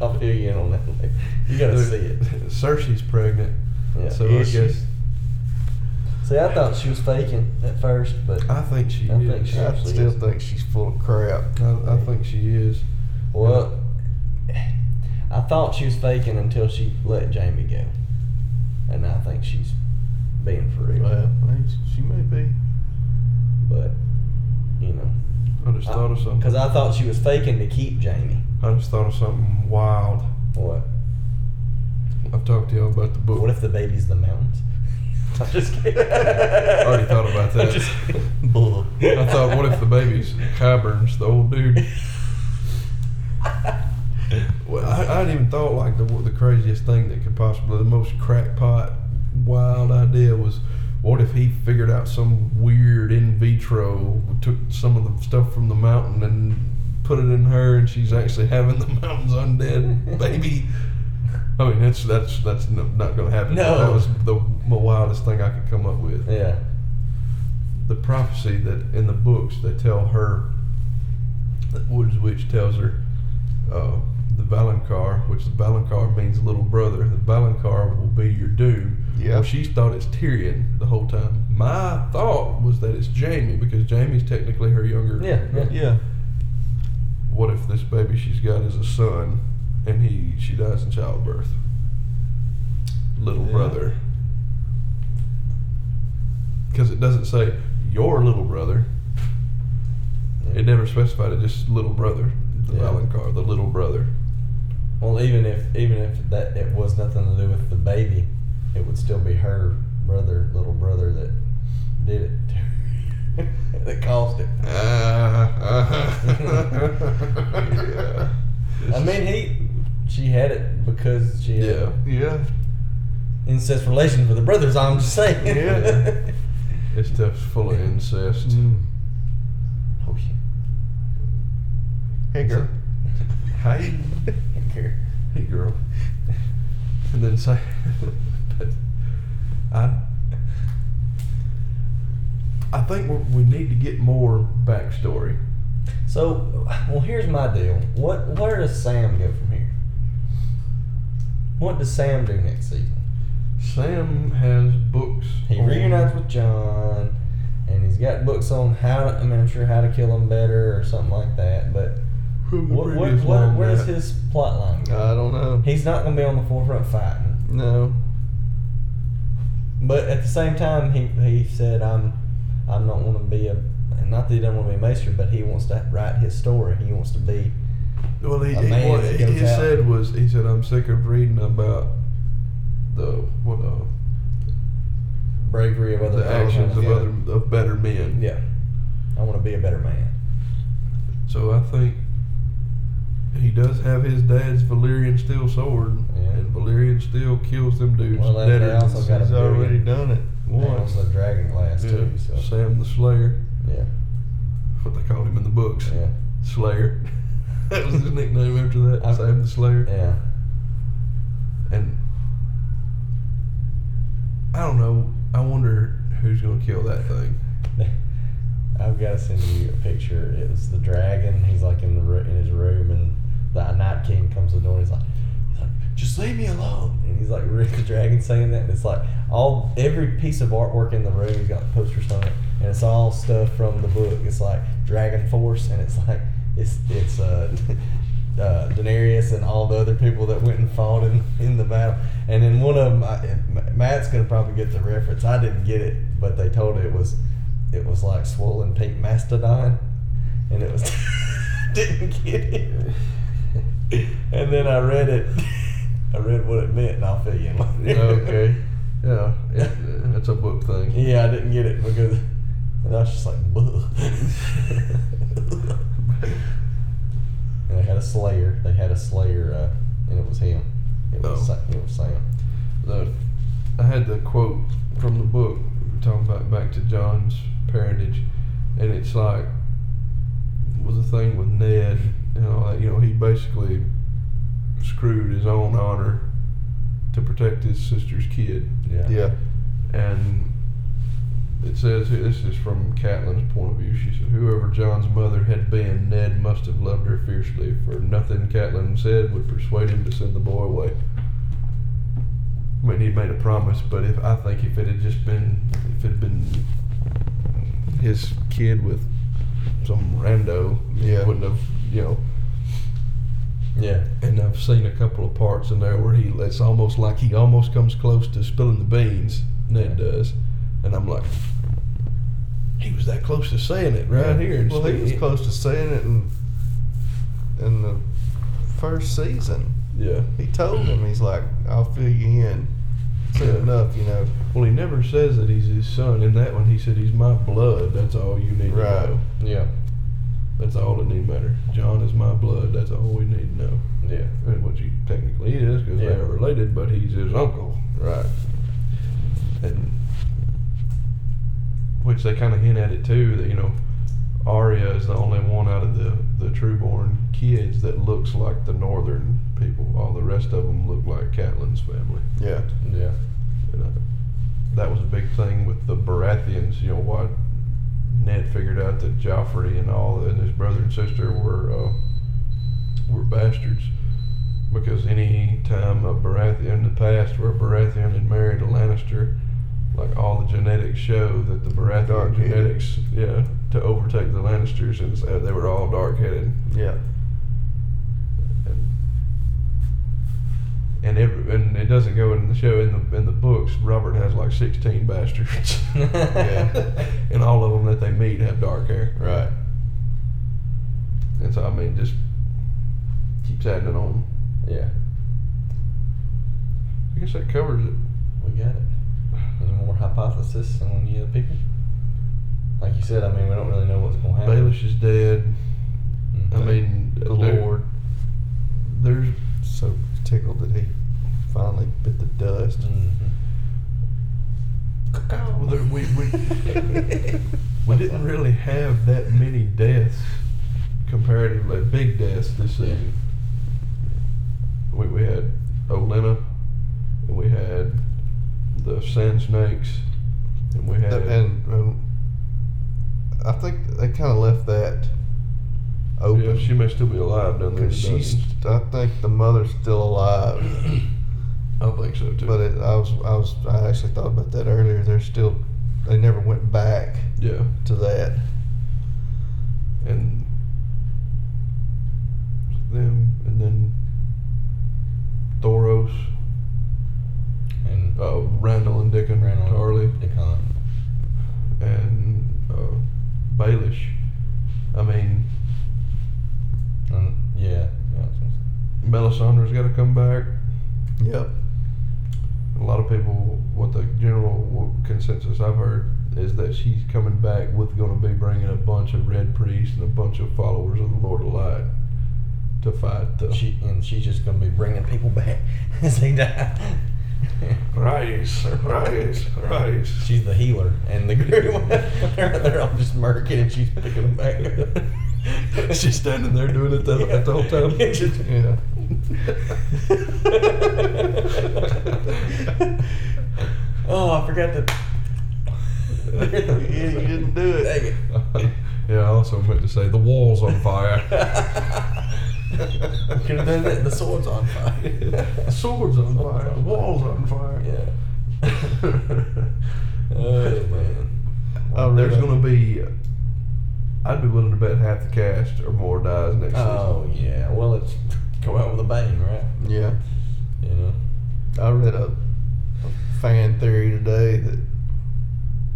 I'll fill you in on that later. You gotta see it. Cersei's pregnant. Yeah. So I guess. See, I thought she was faking at first, but I think she is. I still think she's full of crap. I think she is. Well, I thought she was faking until she let Jaime go, and I think she's being for real. Well, she may be, but you know. I just thought of something. Because I thought she was faking to keep Jaime. I just thought of something wild. What? I've talked to y'all about the book. What if the baby's the mountains? I'm just kidding. I already thought about that. I thought, what if the baby's Kyburns, the old dude? Well, I hadn't even thought like the craziest thing that could possibly, the most crackpot, wild idea was, what if he figured out some weird in vitro, took some of the stuff from the mountain and put it in her, and she's actually having the mountain's undead baby? I mean, that's not going to happen. No. That was the wildest thing I could come up with. Yeah. The prophecy that in the books they tell her, the Woods Witch tells her, the Valonqar, which the Valonqar means little brother. The Valonqar will be your doom. Yeah. Well, she thought it's Tyrion the whole time. My thought was that it's Jaime, because Jaime's technically her younger. Yeah. What if this baby she's got is a son, and she dies in childbirth? Little brother. Because it doesn't say your little brother. Yeah. It never specified it. Just little brother. The Valonqar, the little brother. Well, even if that it was nothing to do with the baby, it would still be her brother, little brother, that did it. That caused it. Yeah. I mean, she had it because she had incest relations with her brothers. I'm just saying. Yeah. This stuff's full of incest. Mm. Oh yeah. Hey girl. Hi. Hey girl. And then say, I think we need to get more backstory. So, well, here's my deal. Where does Sam go from here? What does Sam do next season? Sam has books. He reunites with Jon, and he's got books on how to kill him better or something like that, but. Where's his plot line going? I don't know. He's not going to be on the forefront fighting. No. But at the same time, he said, I'm not want to be a, not that he doesn't want to be a maester, but he wants to write his story. He wants to be. Well, he said, I'm sick of reading about bravery of other actions of better men. Yeah, I want to be a better man. So I think. He does have his dad's Valyrian steel sword, and Valyrian steel kills them dudes. Well, they also got he's already done it once. They also dragonglass too. So. Sam the Slayer. Yeah, that's what they called him in the books. Yeah, Slayer. That was his nickname after that. Sam the Slayer. Yeah. And I don't know. I wonder Who's going to kill that thing? I've got to send you a picture. It was the dragon. He's like in his room, and the Night King comes to the door. And he's like, just leave me alone. And he's like, Rick the dragon saying that. And it's like every piece of artwork in the room. He's got posters on it, and it's all stuff from the book. It's like Dragon Force, and it's like it's Daenerys and all the other people that went and fought in the battle. And then one of them, Matt's gonna probably get the reference. I didn't get it, but they told it was. It was like swollen pink mastodon, and it was didn't get it. And then I read what it meant, and I'll fill you in later. Okay, yeah, it's a book thing. Yeah, I didn't get it because, and I was just like, and they had a slayer, and it was him. It was Sam. Look, I had the quote from the book talking about back to John's parentage, and it's like was a thing with Ned and all that. You know, he basically screwed his own honor to protect his sister's kid. Yeah. And it says this is from Catelyn's point of view. She said, "Whoever John's mother had been, Ned must have loved her fiercely. For nothing Catelyn said would persuade him to send the boy away." I mean, he made a promise, but I think if it had just been, if it had been his kid with some rando, it wouldn't have, you know. Yeah. And I've seen a couple of parts in there where it's almost like he almost comes close to spilling the beans, Ned does. And I'm like, he was that close to saying it right here. Well, he was close to saying it in the first season. Yeah. He told him, he's like, I'll fill you in. Soon enough, you know. Well, he never says that he's his son. In that one, he said, he's my blood. That's all you need to know. Yeah. That's all that need matter. John is my blood. That's all we need to know. Yeah. And which he technically is because they are related, but he's his uncle. Right. And which they kind of hint at it, too, that, you know, Arya is the only one out of the true-born kids that looks like the northern people. All the rest of them look like Catelyn's family. Yeah. Yeah. And that was a big thing with the Baratheons, you know, why Ned figured out that Joffrey and his brother and sister were bastards. Because any time a Baratheon in the past where a Baratheon had married a Lannister, like all the genetics show that the Baratheon genetics, to overtake the Lannisters, and they were all dark-headed. Yeah. And it doesn't go in the show. In the books, Robert has like 16 bastards. And all of them that they meet have dark hair. Right. And so I mean, just keeps adding it on. Yeah. I guess that covers it. We got it. Any more hypothesis on any other people? Like you said, I mean, we don't really know what's going to happen. Baelish is dead. Mm-hmm. I mean, the Lord. There's so tickled that he finally bit the dust. Mm-hmm. Well, we didn't really have that many deaths, comparatively big deaths this season. We had Olenna, and we had the sand snakes, and we had I think they kind of left that open. Yeah, she may still be alive down there. I think the mother's still alive. I think so too. But I actually thought about that earlier. They never went back. Yeah. To that. And them, and then Thoros, and Randall and Dickon, Carly, Dickon, and Baelish. I mean. Melisandre's got to come back. Yep. A lot of people, what the general consensus I've heard is that she's coming back with going to be bringing a bunch of red priests and a bunch of followers of the Lord of Light to fight. She's just going to be bringing people back as they die. Rise. She's the healer and the groom. They're all just murking and she's picking them back up. She's standing there doing it the whole time. Yeah. Oh, I forgot to. You didn't do it. Dang it. Yeah, I also meant to say the wall's on fire. Could have done that. The sword's on fire. The sword's on fire. The wall's on fire. Yeah. Oh man. There's going to be. I'd be willing to bet half the cast or more dies next season. Oh yeah. Well, it's go out with a bang, right? Yeah. You know. I read a fan theory today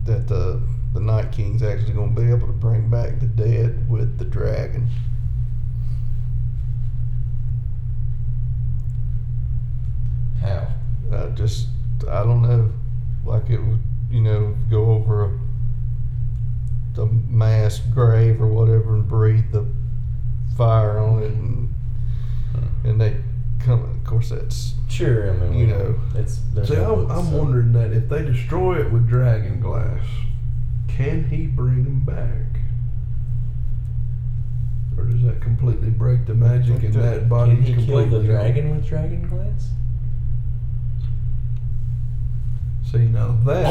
that the Night King's actually going to be able to bring back the dead with the dragon. How? I don't know. Like it would, go over a mass grave or whatever and breathe the fire on it, and they come. Of course, that's sure. I mean, I'm wondering that if they destroy it with dragonglass, can he bring them back? Or does that completely break the magic and that body is completely gone? Can he kill the dragon with dragonglass? See, now that...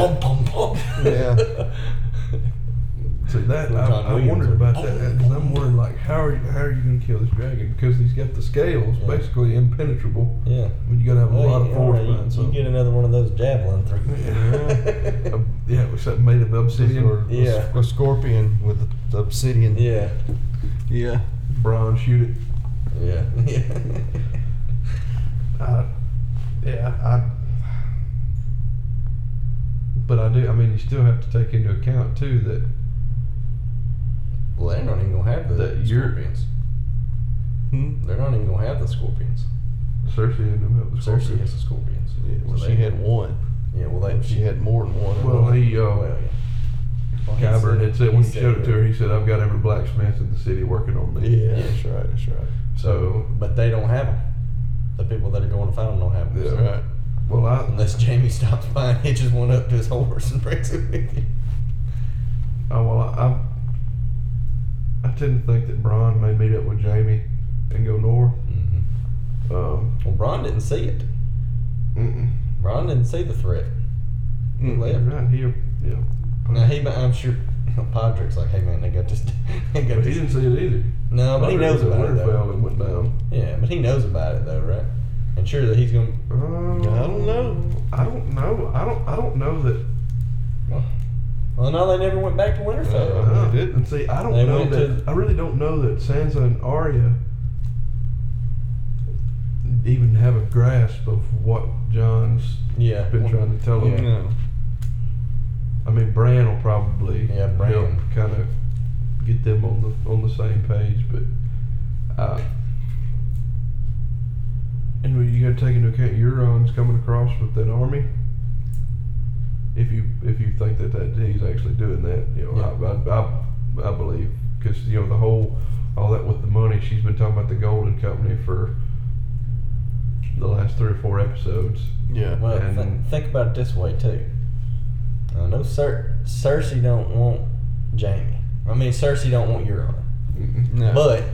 Yeah. See, that... I wondered about that, because I'm wondering, like, how are you going to kill this dragon? Because he's got the scales, basically impenetrable. Yeah. I mean, you got to have a lot of force behind something. You get another one of those javelin through. Yeah. Except made of obsidian. Or a scorpion with the obsidian. Yeah. Yeah. Bron, shoot it. Yeah. Yeah. But you still have to take into account, too, that... Well, they're not even going to have the scorpions. They're not even going to have the scorpions. Cersei didn't have the scorpions. Cersei has the scorpions. Yeah, well, she had one. Yeah, she had more than one. Well, Kyburn had said, when he showed it to her, he said, I've got every blacksmith in the city working on me. Yeah, that's right. So... But they don't have them. The people that are going to find them don't have them. Yeah, right. Well, unless Jaime stops by and hitches one up to his horse and brings it with him. Oh, well, I tend to think that Bron may meet up with Jaime and go north. Mm-hmm. Well, Bron didn't see it. Mm-mm. Bron didn't see the threat. He left. Right here. Yeah. Now, I'm sure Podrick's like, hey, man, they got this. But he didn't see it either. No, but he knows about it, though. Went down. Yeah, but he knows about it, though, right? And sure that he's going to... I don't know that... Well, no, they never went back to Winterfell. They didn't. See, I really don't know that Sansa and Arya even have a grasp of what Jon's been trying to tell them. Yeah. I mean, Bran will probably help kind of get them on the same page, but... And you got to take into account Euron's coming across with that army. If you think that he's actually doing that, I believe, because the whole all that with the money, she's been talking about the Golden Company for the last 3 or 4 episodes. Yeah. Well, and think about it this way too. I know Cersei don't want Jaime. I mean, Cersei don't want Euron. No. But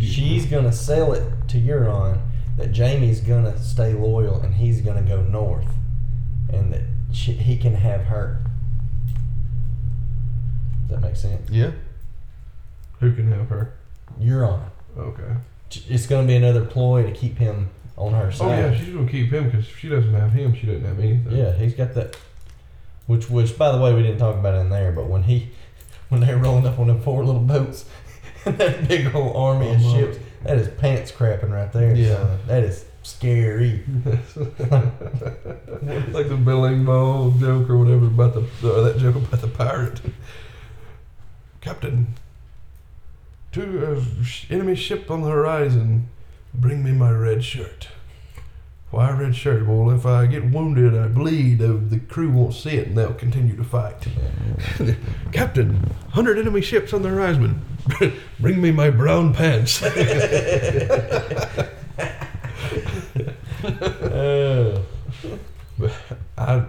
she's gonna sell it to Euron. That Jaime's going to stay loyal and he's going to go north and that he can have her. Does that make sense? Yeah. Who can have her? Euron. Okay. It's going to be another ploy to keep him on her side. Oh, yeah, she's going to keep him because if she doesn't have him, she doesn't have anything. Yeah, he's got that. Which, by the way, we didn't talk about it in there, but when they're rolling up on them 4 little boats and that big old army of ships. That is pants crapping right there. Yeah. Son. That is scary. Like the Billy Bowl joke or whatever about that joke about the pirate. Captain, enemy ship on the horizon, bring me my red shirt. Why red shirt? Well, if I get wounded, I bleed, the crew won't see it and they'll continue to fight. Captain, 100 enemy ships on the horizon. Bring me my brown pants. But I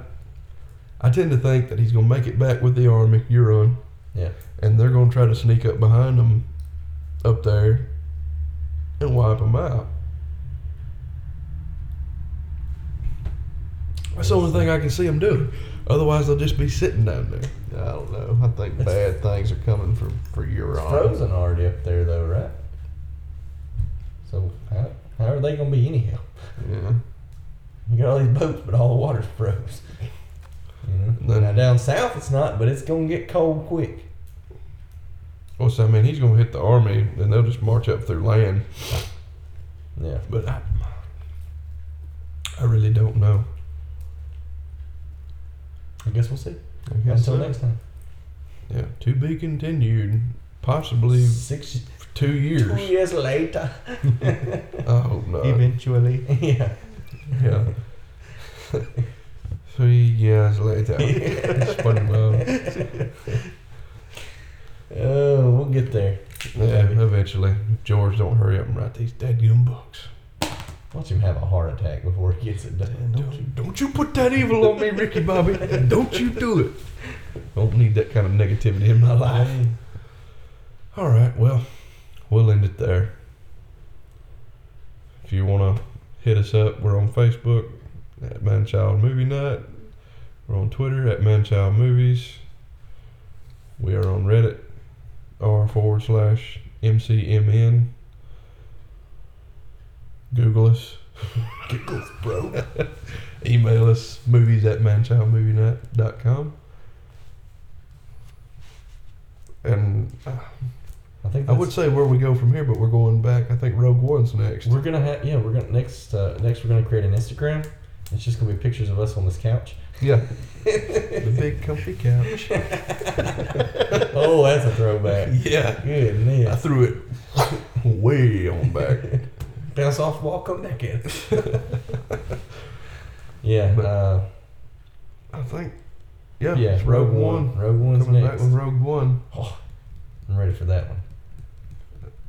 tend to think that he's going to make it back with the army, Euron. Yeah. And they're going to try to sneak up behind him up there and wipe him out. That's the only thing I can see them doing. Otherwise, they'll just be sitting down there. I don't know. I think bad things are coming for Euron. It's frozen already up there, though, right? So how are they going to be anyhow? Yeah. You got all these boats, but all the water's froze. You know? Now down south, it's not, but it's going to get cold quick. Well, so, I mean, he's going to hit the army, and they'll just march up through land. Yeah. But I really don't know. I guess we'll see. Until next time. Yeah, to be continued. Possibly 2 years. 2 years later. I hope not. Eventually. Yeah. Yeah. 3 years later. SpongeBob. Oh, we'll get there. Yeah, maybe. Eventually. George, don't hurry up and write these dadgum books. Watch him have a heart attack before he gets it done. Don't you put that evil on me, Ricky Bobby. Don't you do it. Don't need that kind of negativity in my life. All right, well, we'll end it there. If you want to hit us up, we're on Facebook at Manchild Movie Night. We're on Twitter at Manchild Movies. We are on Reddit, r/MCMN. Google us. Google us, bro. Email us, movies@manchildmovienight.com. And I think I would say where we go from here, but we're going back. I think Rogue One's next. We're gonna have next we're gonna create an Instagram. It's just gonna be pictures of us on this couch. Yeah, the big comfy couch. Oh, that's a throwback. Yeah, goodness. I threw it way on back. Bounce off wall, come back in. Yeah, but I think. Yeah, it's Rogue One. Rogue One's coming next. Back with Rogue One. Oh, I'm ready for that one.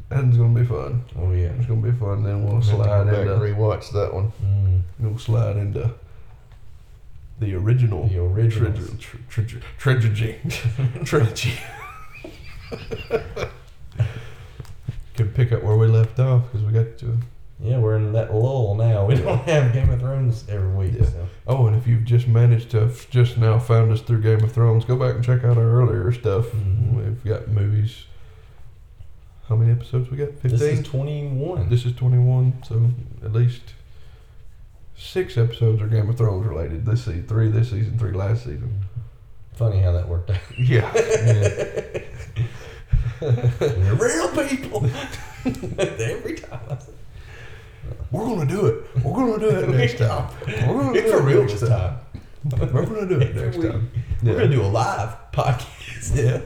That's gonna be fun. Oh yeah, it's gonna be fun. Then we'll slide into rewatch that one. Mm. We'll slide into the original. The original trilogy. Can pick up where we left off because we got to. Yeah, we're in that lull now. We don't have Game of Thrones every week. Yeah. So. Oh, and if you've just managed to just now found us through Game of Thrones, go back and check out our earlier stuff. Mm-hmm. We've got movies. How many episodes we got? 15? This is 21. This is 21, so at least 6 episodes are Game of Thrones related. This season 3, this season 3, last season. Funny how that worked out. Yeah. We're real people. Every time. We're going to do it. We're going to do it next time. We're going to do it real this time. We're going to do it next time. We're going to do a live podcast. Yeah.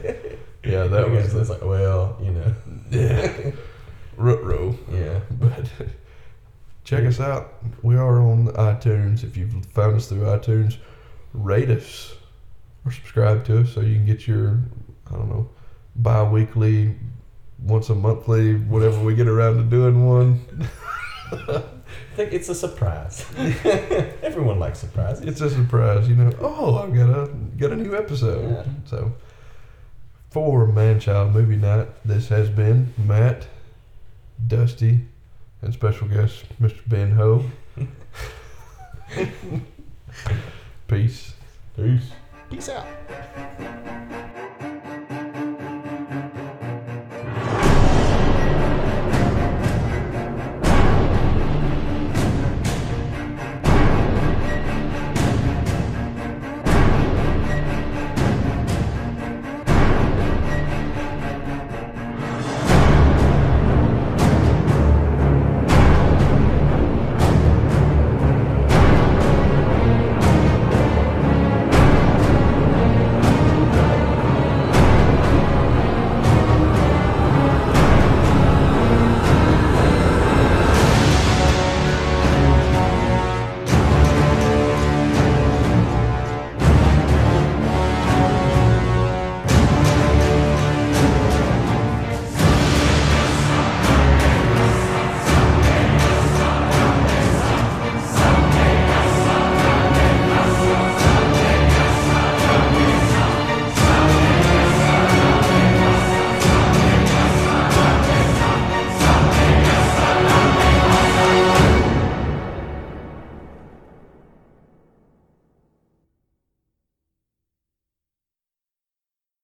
Yeah, that was it's like, well, you know. Yeah. Ruh-roh. Yeah. But check us out. We are on iTunes. If you've found us through iTunes, rate us or subscribe to us so you can get your, I don't know, bi-weekly, once a monthly, whatever we get around to doing one. I think it's a surprise. Everyone likes surprises. It's a surprise, you know. Oh, I've got a new episode. Yeah. So, for Manchild Movie Night, this has been Matt, Dusty, and special guest Mr. Ben Ho. Peace. Peace out.